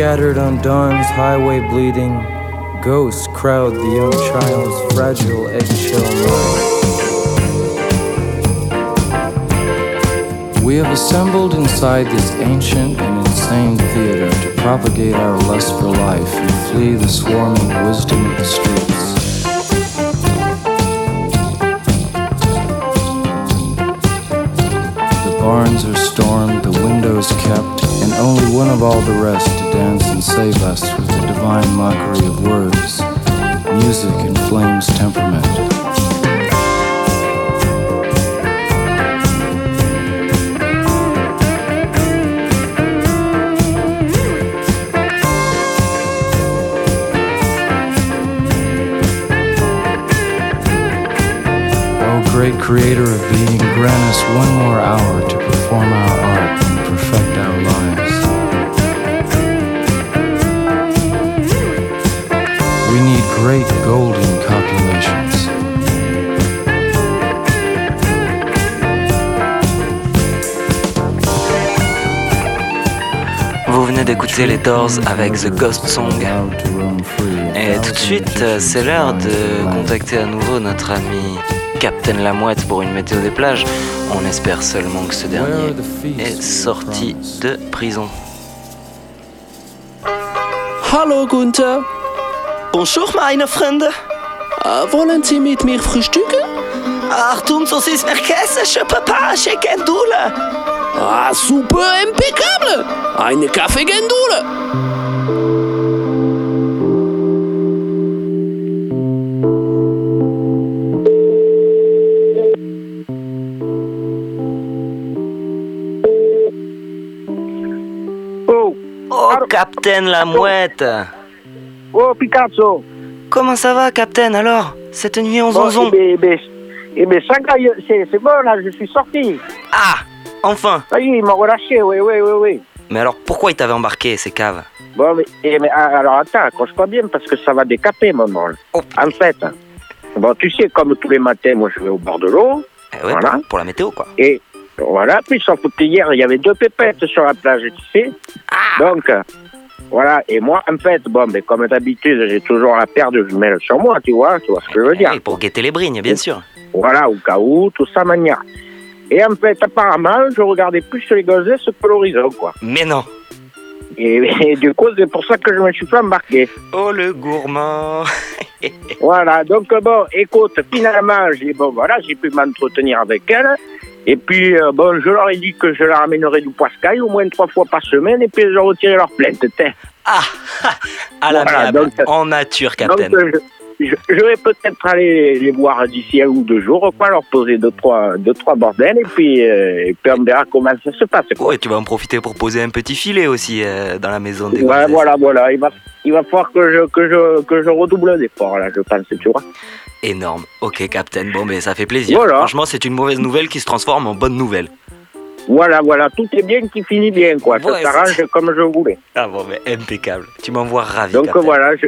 Scattered on dawn's highway bleeding, ghosts crowd the young child's fragile eggshell mind. We have assembled inside this ancient and insane theater to propagate our lust for life and flee the swarming wisdom of the streets. The barns are stormed, the windows kept, and only one of all the rest to dance and save us with the divine mockery of words, music and flames temperament. O great creator of being, grant us one more hour to perform our art and perfect our lives. We need great golden copulations. Vous venez d'écouter les Doors avec The Ghost Song. Et tout de suite, c'est l'heure de contacter à nouveau notre ami Captain La Mouette pour une météo des plages. On espère seulement que ce dernier est sorti de prison. Hallo Gunther. Bonjour, meine Freunde. Uh, wollen Sie mit mir frühstücken? Achtung, so ist mir Käse, je peux pas, j'ai Gendule. Ah, super, impeccable. Eine Kaffee-Gendule. Oh, oh Captain La Mouette. Oh, Picasso! Comment ça va, Captain, alors? Cette nuit en zonzon? Eh bien, eh bien, c'est, c'est bon, là, je suis sorti. Ah! Enfin! Ça y est, ils m'ont relâché, oui, oui, oui, oui. Mais alors, pourquoi ils t'avaient embarqué, ces caves? Bon, mais, eh, mais alors, attends, accroche-toi bien, parce que ça va décaper, mon monde. Oh. En fait, bon, tu sais, comme tous les matins, moi, je vais au bord de l'eau. Eh ouais, voilà. Pour la météo, quoi. Et voilà, puis, sauf que hier, il y avait deux pépettes sur la plage, tu sais. Ah! Donc... Voilà, et moi, en fait, bon, mais comme d'habitude, j'ai toujours la paire de jumelles sur moi, tu vois, tu vois ce que je veux dire. Oui, pour guetter les brignes, bien sûr. Voilà, au cas où, tout ça, mania. Et en fait, apparemment, je regardais plus les gosses que l'horizon, quoi. Mais non. Et, et du coup, c'est pour ça que je me suis pas marqué. Oh, le gourmand. Voilà, donc bon, écoute, finalement, j'ai, bon, voilà, j'ai pu m'entretenir avec elle. Et puis, euh, bon, je leur ai dit que je leur amènerais du poiscaille au moins trois fois par semaine, et puis ils ont retiré leur plainte. Ah, à la voilà, donc, en nature, Captain. Donc, je, je, je vais peut-être aller les voir d'ici un ou deux jours, quoi, leur poser deux, trois, deux, trois bordels, et puis, euh, et puis on verra comment ça se passe. Quoi. Ouais, tu vas en profiter pour poser un petit filet aussi euh, dans la maison des ouais, voilà, voilà, il va, il va falloir que je, que je, que je redouble d'efforts, là, je pense, tu vois. Énorme. Ok, Captain. Bon, mais ça fait plaisir. Voilà. Franchement, c'est une mauvaise nouvelle qui se transforme en bonne nouvelle. Voilà, voilà. Tout est bien qui finit bien, quoi. Ouais, ça s'arrange comme je voulais. Ah bon, mais impeccable. Tu m'envoies ravi, donc, Captain. Voilà, je,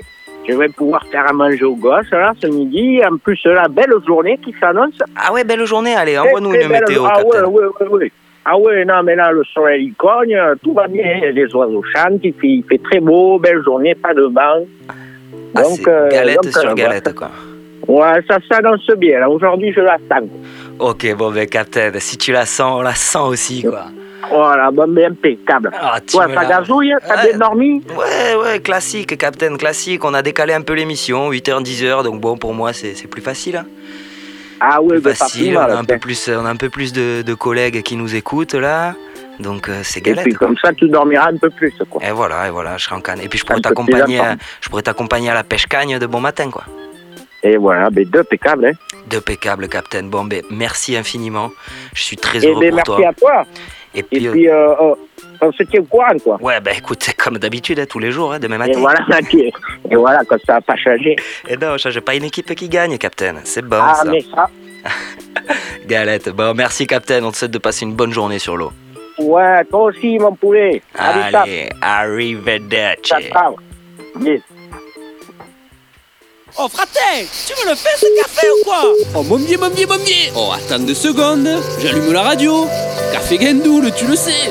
je vais pouvoir faire à manger aux gosses, là, ce midi. En plus, la belle journée qui s'annonce. Ah ouais, belle journée. Allez, envoie-nous une météo, Captain. Ah ouais, ouais, ouais, ouais. Ah ouais, non, mais là, le soleil, il cogne. Tout va bien. Les oiseaux chantent. Il fait, il fait très beau. Belle journée, pas de vent. Ah, donc, c'est euh, galette donc, sur galette, quoi. Ouais, ça s'annonce bien. Là. Aujourd'hui, je la sens. Ok, bon, ben, Captain, si tu la sens, on la sent aussi, quoi. Voilà, bon, mais impeccable. Ah, tu ouais, t'as gazouille, t'as ouais. bien dormi. Ouais, ouais, classique, Captain, classique. On a décalé un peu l'émission, huit heures, dix heures, donc bon, pour moi, c'est, c'est plus facile. Hein. Ah oui, bah, facile. Pas plus mal, on, a un peu plus, on a un peu plus de, de collègues qui nous écoutent, là. Donc euh, c'est galette. Et puis comme ça tu dormiras un peu plus, quoi. Et voilà, et voilà, je serai en canne. Et puis je pourrais, t'accompagner à, je pourrais t'accompagner à la pêche-cagne de bon matin, quoi. Et voilà, mais deux pécables, hein. Deux pécables, Captain. Bon, ben, merci infiniment. Je suis très heureux et ben, pour merci toi. Merci à toi. Et puis, et puis euh, euh, on se tient au courant, quoi. Ouais, ben, écoute, c'est comme d'habitude, hein, tous les jours, hein, demain matin. Et voilà, et voilà, quand ça n'a pas changé. Et non, on ne change pas une équipe qui gagne, Captain. C'est bon, ah, ça. Ah, mais ça... Galette. Bon, merci, Captain. On te souhaite de passer une bonne journée sur l'eau. Ouais, toi aussi, mon poulet. Allez, arrivederci. Ciao. Yes. Oh fraté, tu me le fais ce café ou quoi? Oh mommier, mommier, mommier. Oh attends deux secondes, j'allume la radio. Café Guindoule, tu le sais.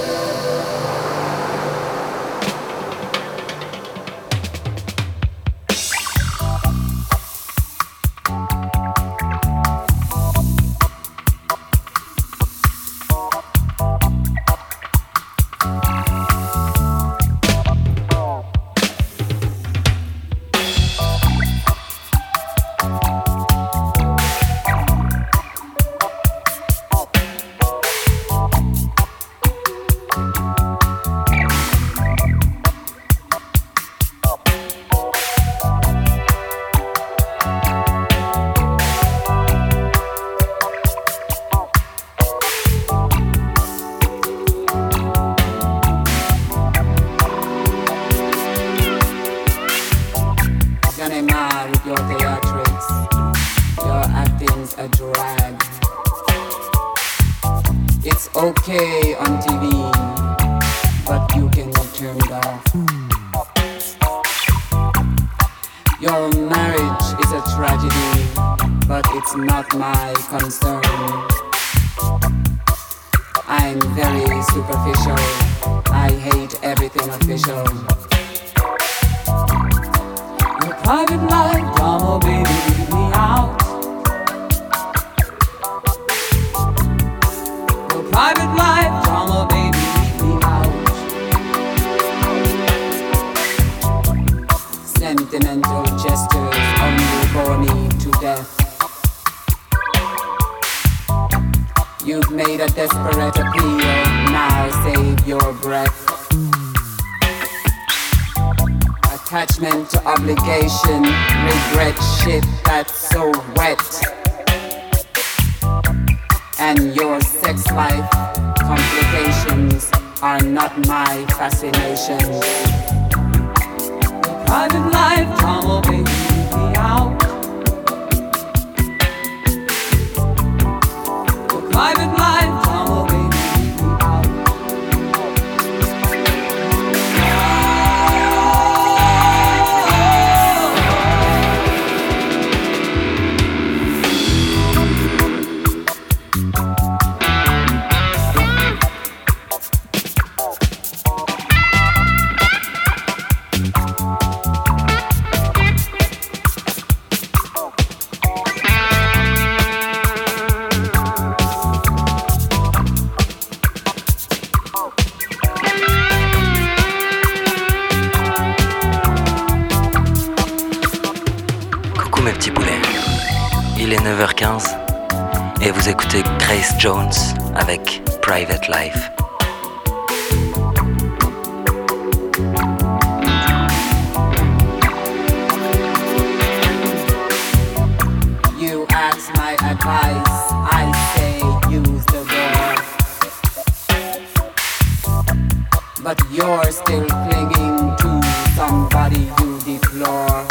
est neuf heures quinze et vous écoutez Grace Jones avec Private Life. You ask my advice, I say use the door. But you're still clinging to somebody you deplore.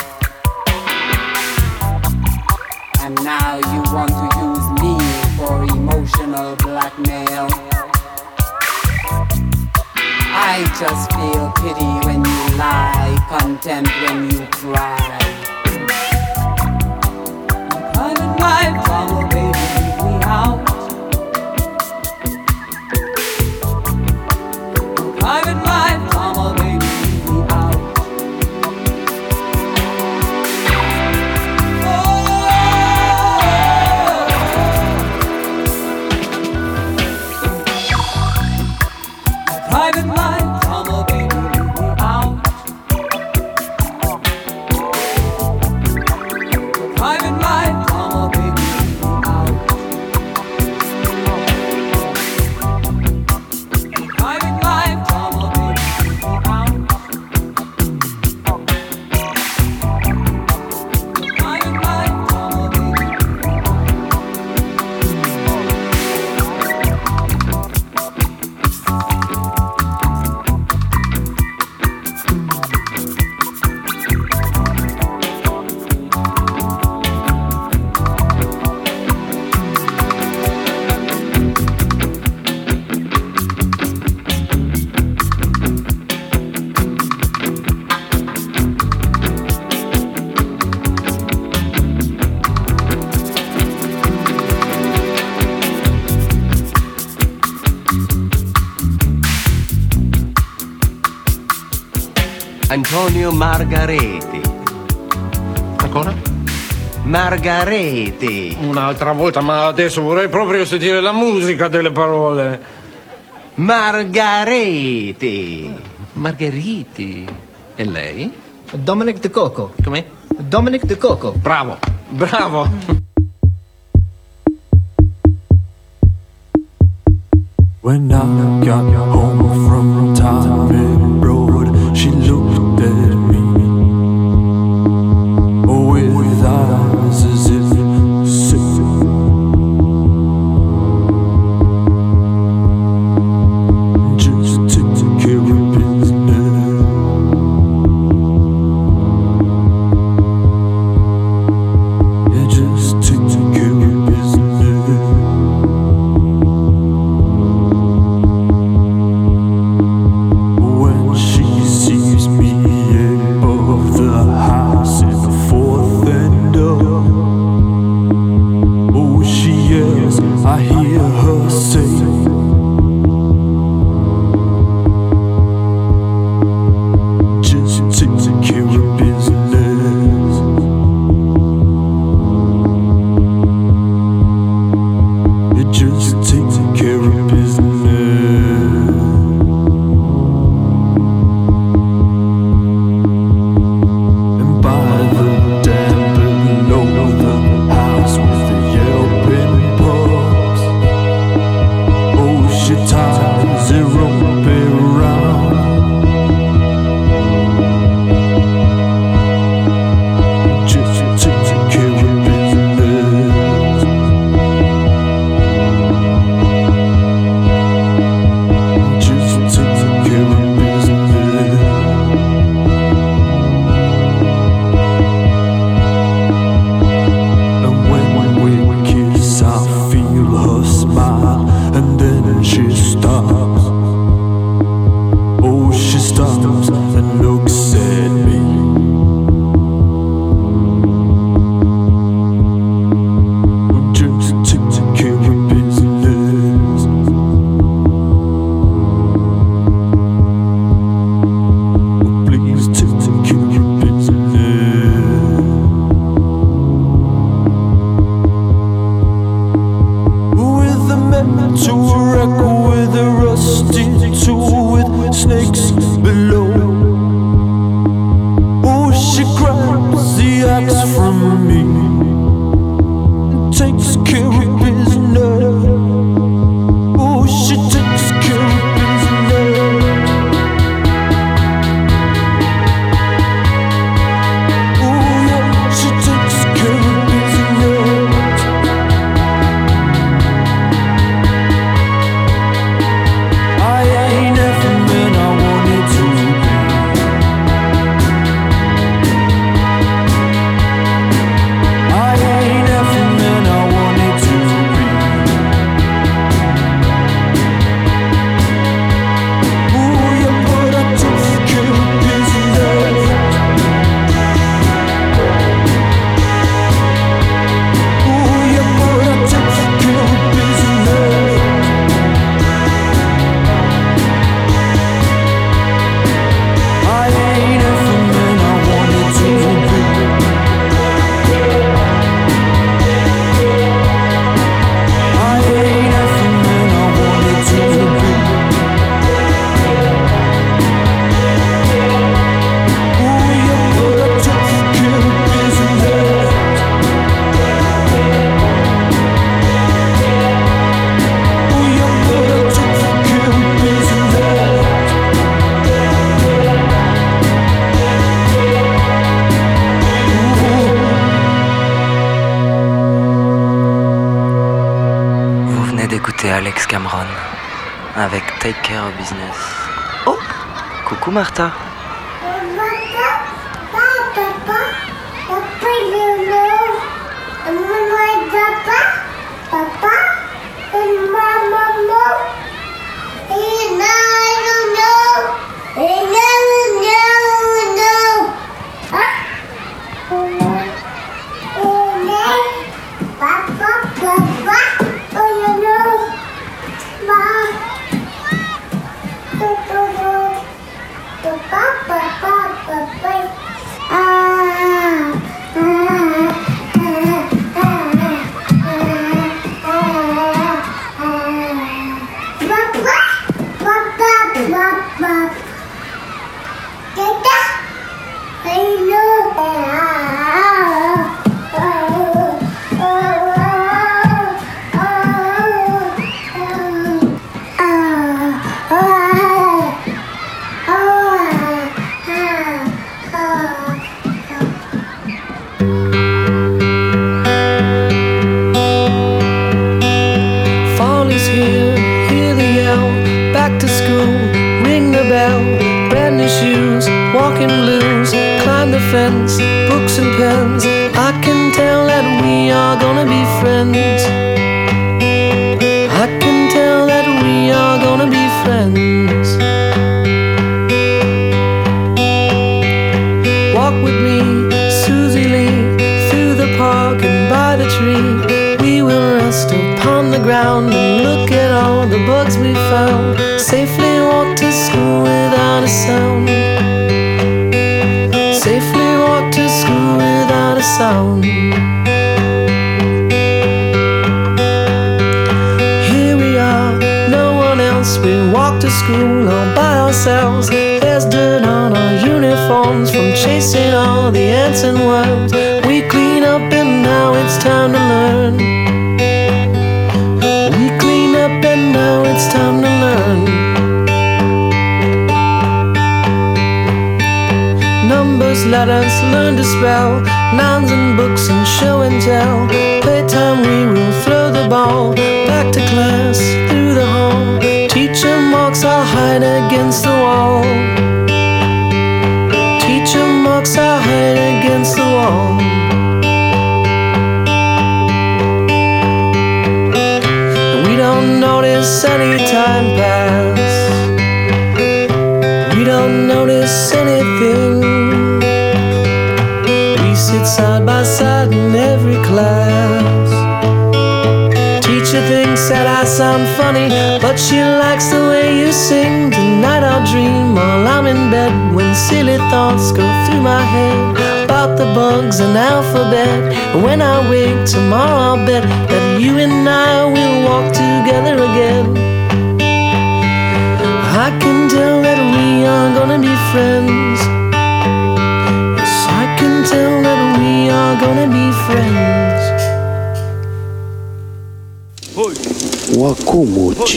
And now you want to use me for emotional blackmail. I just feel pity when you lie, contempt when you cry. Private life, oh baby, leave me out. Private life, oh baby. Antonio Margareti. Ancora? Margareti. Un'altra volta, ma adesso vorrei proprio sentire la musica delle parole. Margareti. Margheriti. E lei? Dominic De Coco. Come? Dominic De Coco. Bravo, bravo. When I got home from town abroad, she looked at me with eyes as if sick. Just to take care of business. Yeah, just to take care of business. Alex Cameron avec Take Care of Business. Oh, coucou Martha.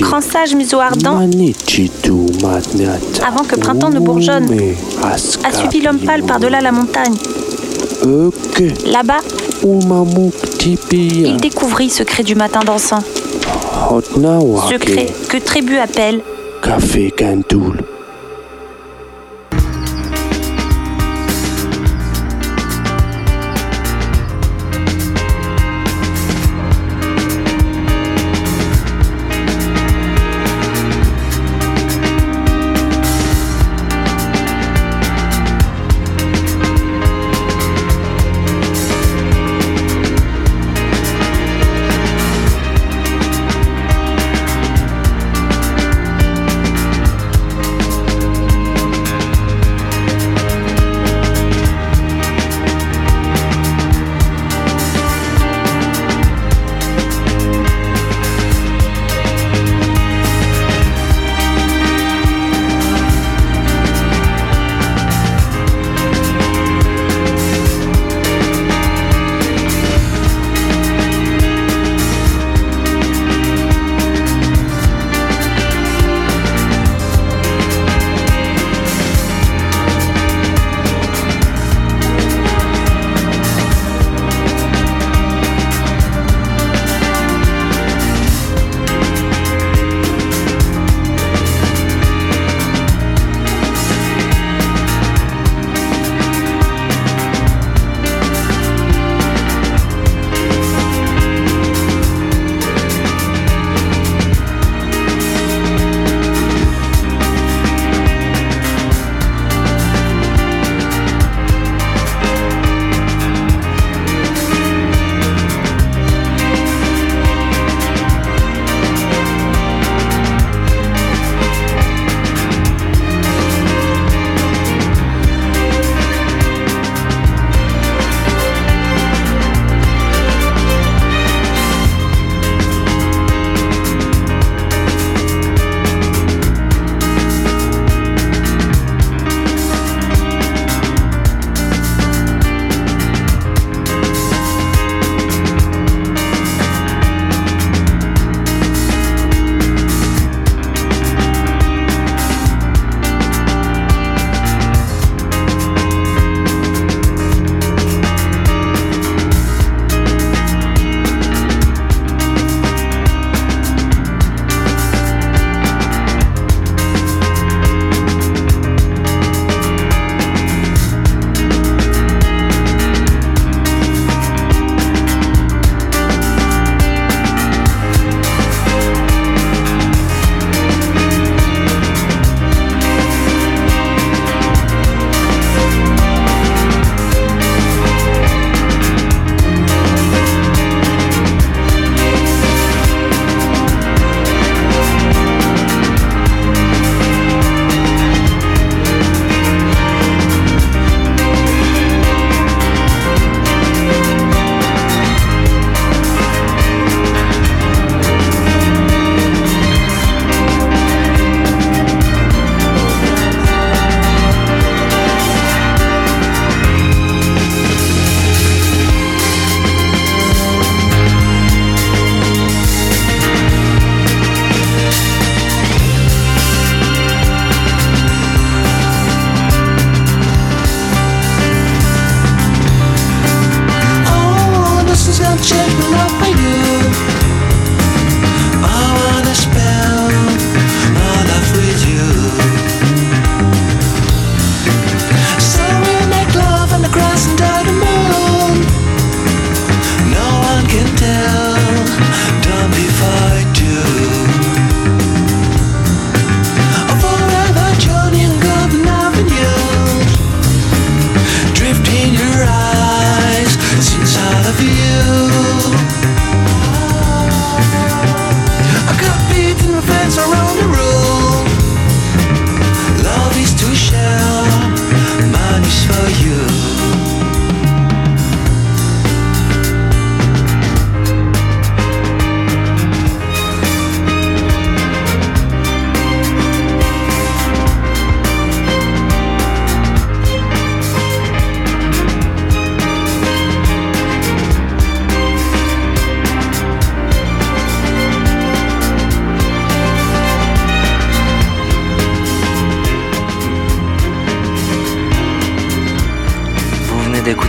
Crançage, museau ardent, avant que printemps ne bourgeonne, a suivi l'homme pâle par-delà la montagne. Là-bas, il découvrit secret du matin dansant. Secret que Trébu appelle Café Cantoul.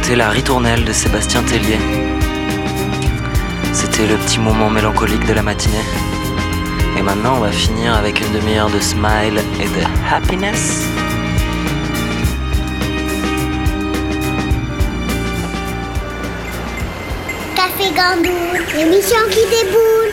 C'était la ritournelle de Sébastien Tellier. C'était le petit moment mélancolique de la matinée. Et maintenant, on va finir avec une demi-heure de smile et de happiness. Café Gandour, l'émission qui déboule.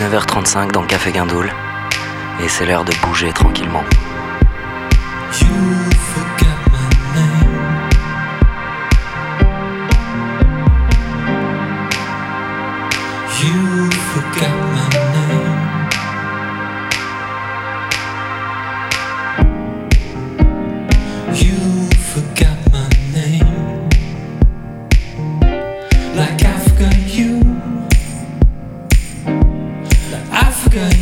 neuf heures trente-cinq dans Café Guindoule et c'est l'heure de bouger tranquillement. But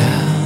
I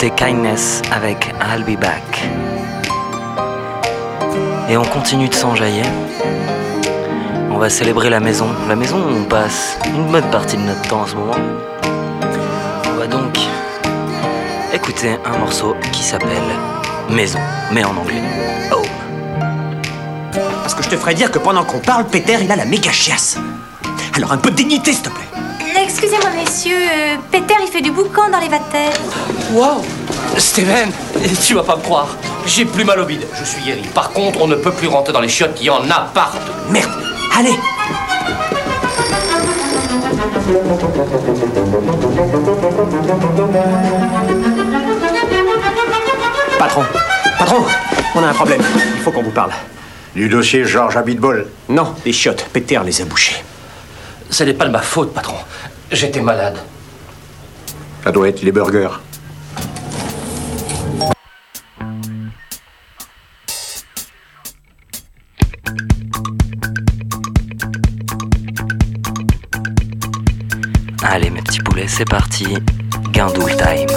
C'était Kindness avec I'll Be Back. Et on continue de s'enjailler. On va célébrer la maison. La maison où on passe une bonne partie de notre temps en ce moment. On va donc écouter un morceau qui s'appelle Maison, mais en anglais. Oh. Parce que je te ferais dire que pendant qu'on parle, Peter, il a la méga chiasse. Alors un peu de dignité, s'il te plaît. Excusez-moi, messieurs, euh, Peter, il fait du boucan dans les vatel. Wow, Steven, tu vas pas me croire. J'ai plus mal au bide, je suis guéri. Par contre, on ne peut plus rentrer dans les chiottes, il y en a partout. Merde, allez. Patron, patron, on a un problème, il faut qu'on vous parle. Du dossier Georges Abitbol. Non, les chiottes, Peter les a bouchées. Ce n'est pas de ma faute, patron. J'étais malade. Ça doit être les burgers. Allez, mes petits poulets, c'est parti. Guindoule time.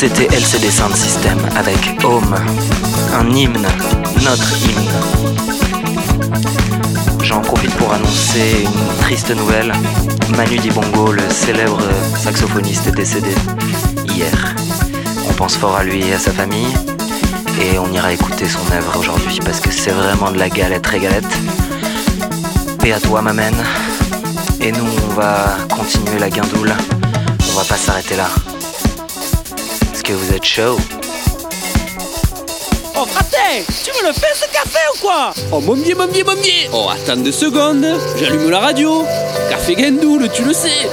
C'était L C D Sound System avec Home, un hymne, notre hymne. J'en profite pour annoncer une triste nouvelle. Manu Dibango, le célèbre saxophoniste, est décédé hier. On pense fort à lui et à sa famille. Et on ira écouter son œuvre aujourd'hui parce que c'est vraiment de la galette régalette. Paix à toi, Mamen. Et nous, on va continuer la guindoule. On va pas s'arrêter là. Que vous êtes chaud. Oh fraté, tu me le fais ce café ou quoi? Oh momier, momier, momier. Oh attends deux secondes, j'allume la radio. Café Guindoule, tu le sais.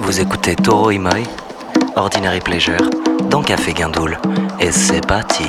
Vous écoutez Toro y Moi, Ordinary Pleasure, dans Café Guindoule. Et c'est parti.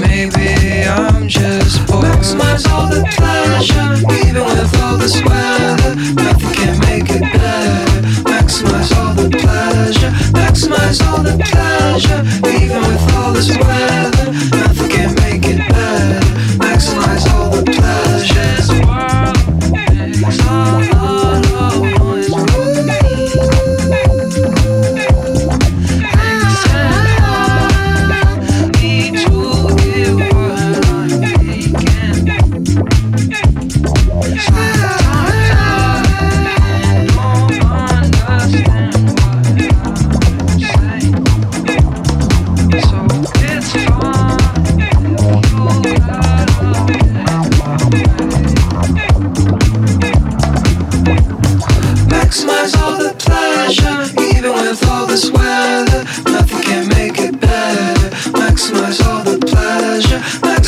Maybe I'm just poor. Maximize all the pleasure, even when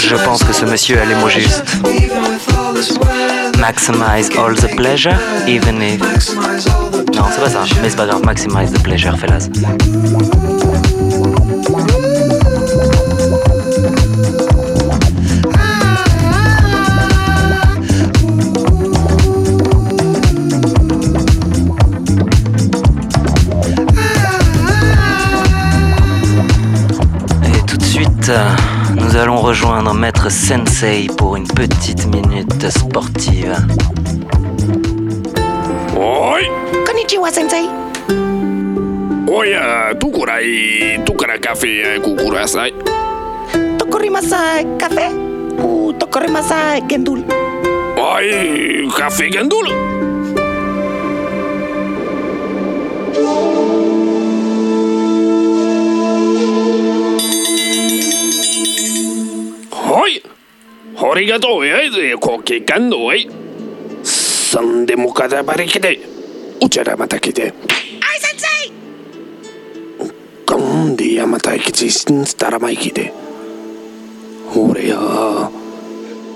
je pense que ce monsieur a les mots justes. Maximize all the pleasure, even if... Non, c'est pas ça, mais c'est pas grave, maximize the pleasure, fellas. Nous allons rejoindre Maître Sensei pour une petite minute sportive. Oi! Konnichiwa, Sensei! Oya, tukurai, tukara café, kukurasai. Tokorimasa café ou tokorimasa gendul? Oi, café gendul! Hoi! Horigato, eh, koke kando, eh! Sandemo kadabarikete! Uchara matakete! Ai, sensei! Kandi yamataikiti staramaikite! Oreya!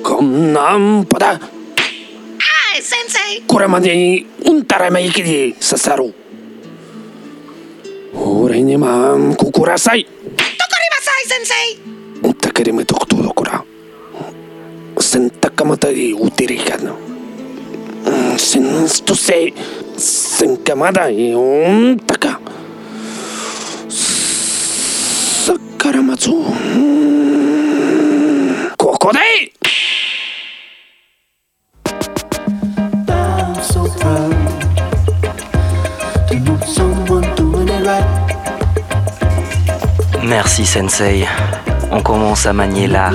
Konnan pada! Ai, sensei! Koremade ni untaramaikite sasaru! Ore ni man kukurasai! Tokorimasai, sensei! Utakereme toktudo kora. Sentakamata i utirikano. Senstuse senkamada i untaka. Sakaramatsu. Koko dai. I'm so proud to know someone doing it right. Merci, Sensei. On commence à manier l'art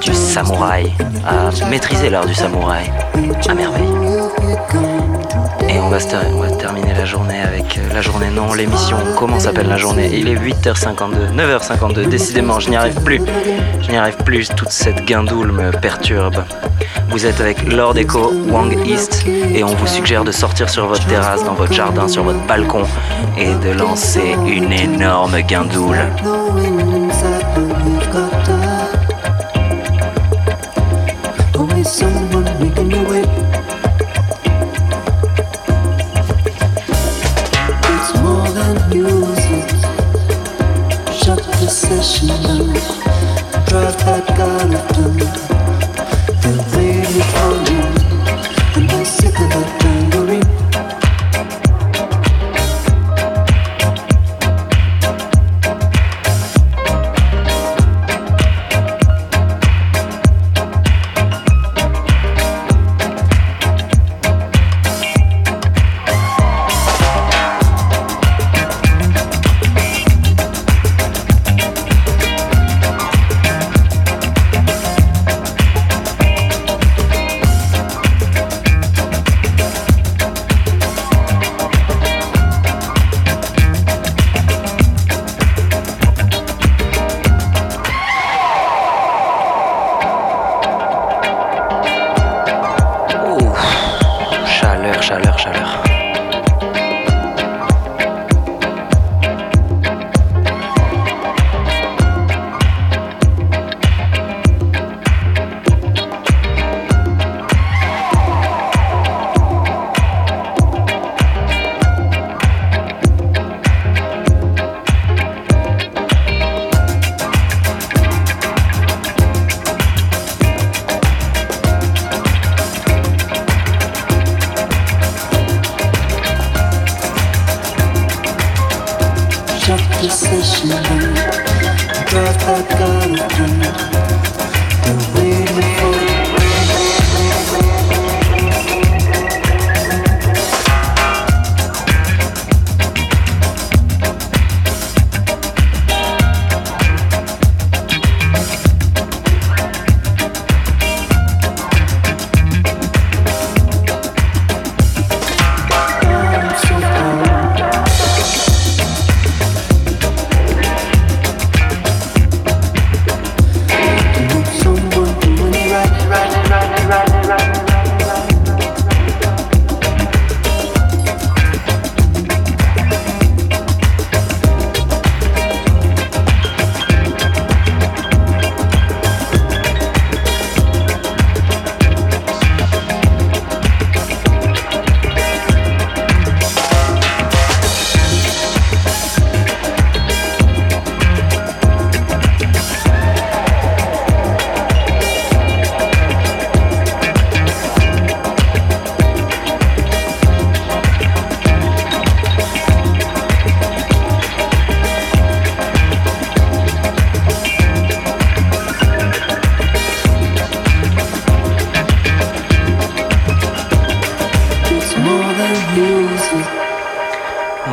du samouraï, à maîtriser l'art du samouraï, à merveille. Et on va, ter- on va terminer la journée avec... La journée, non, l'émission, comment s'appelle la journée ? Il est huit heures cinquante-deux, neuf heures cinquante-deux, décidément, je n'y arrive plus. Je n'y arrive plus, toute cette guindoule me perturbe. Vous êtes avec Lord Echo, Wang East, et on vous suggère de sortir sur votre terrasse, dans votre jardin, sur votre balcon, et de lancer une énorme guindoule.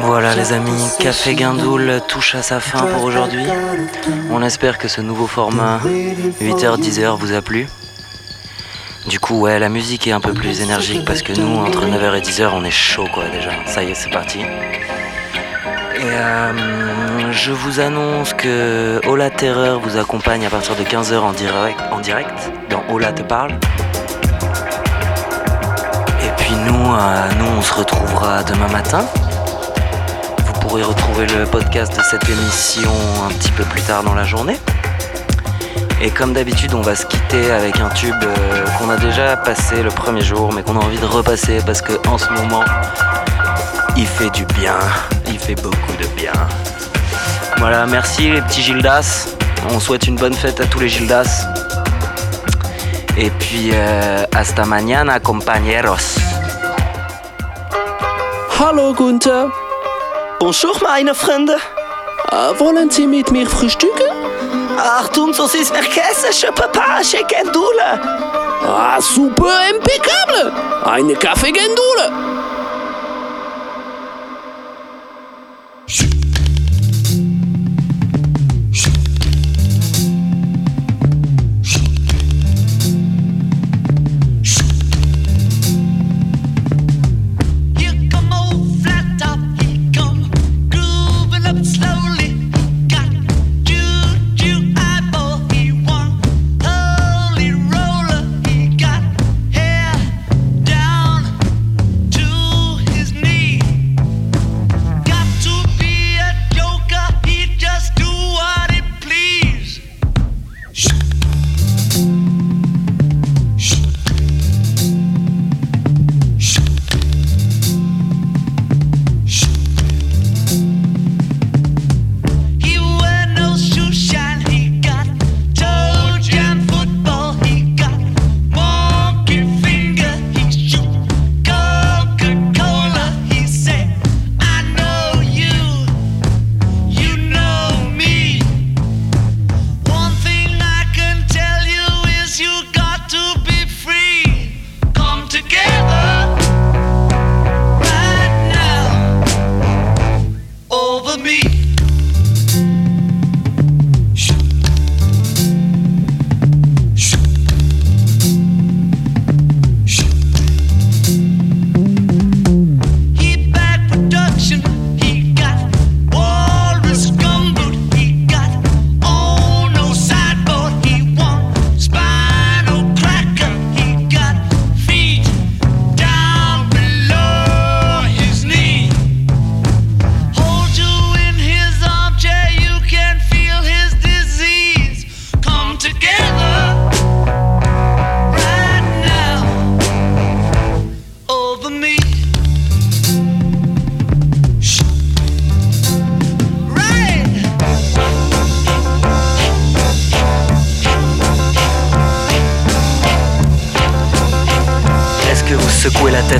Voilà les amis, Café Guindoul touche à sa fin pour aujourd'hui. On espère que ce nouveau format huit heures dix heures vous a plu. Du coup ouais, la musique est un peu plus énergique parce que nous entre neuf heures et dix heures on est chaud quoi déjà. Ça y est, c'est parti. Et euh, je vous annonce que Ola Terreur vous accompagne à partir de quinze heures en direct, en direct dans Ola te parle. Et puis nous, euh, nous on se retrouvera demain matin. Vous pourrez retrouver le podcast de cette émission un petit peu plus tard dans la journée. Et comme d'habitude, on va se quitter avec un tube euh, qu'on a déjà passé le premier jour, mais qu'on a envie de repasser parce que en ce moment, il fait du bien. Il fait beaucoup de bien. Voilà, merci les petits Gildas. On souhaite une bonne fête à tous les Gildas. Et puis, euh, hasta mañana, compañeros. Hallo Gunther. Bonjour, meine Freunde. Uh, wollen Sie mit mir frühstücken? Achtung, so ist mir Käse, je peux pas, j'ai Gendule. Ah, super impeccable. Eine Kaffee Gendule.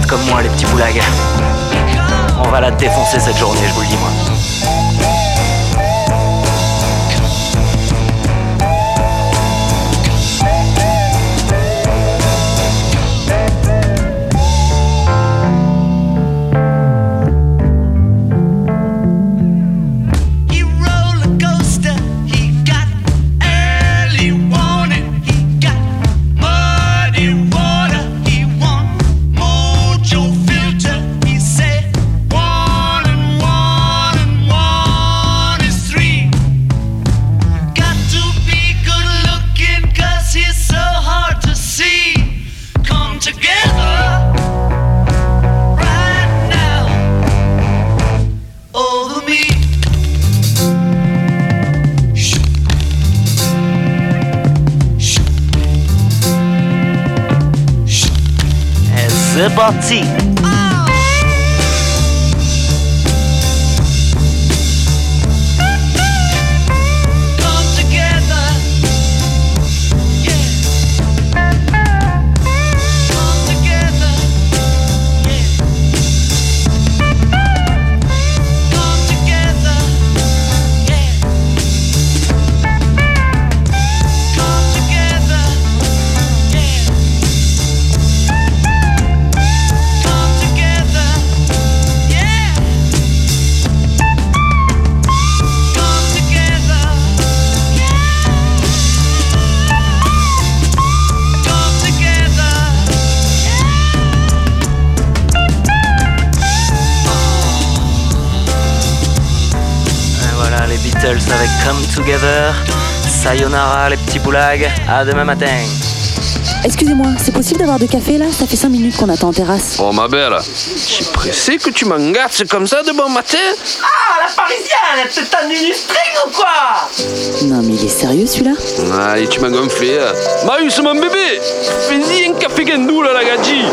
Comme moi les petits boulags. On va la défoncer cette journée, je vous le dis moi. Parti. Beatles avec Come Together. Sayonara les petits boulags, à demain matin. Excusez-moi, c'est possible d'avoir du café là? Ça fait cinq minutes qu'on attend en terrasse. Oh ma belle, je suis pressé que tu m'engasses comme ça de bon matin. Ah, la parisienne, elle te tend du string ou quoi? Non mais il est sérieux celui-là? Allez, tu m'as gonflé. Marius, mon bébé, fais-y un café guindou là, la gadji.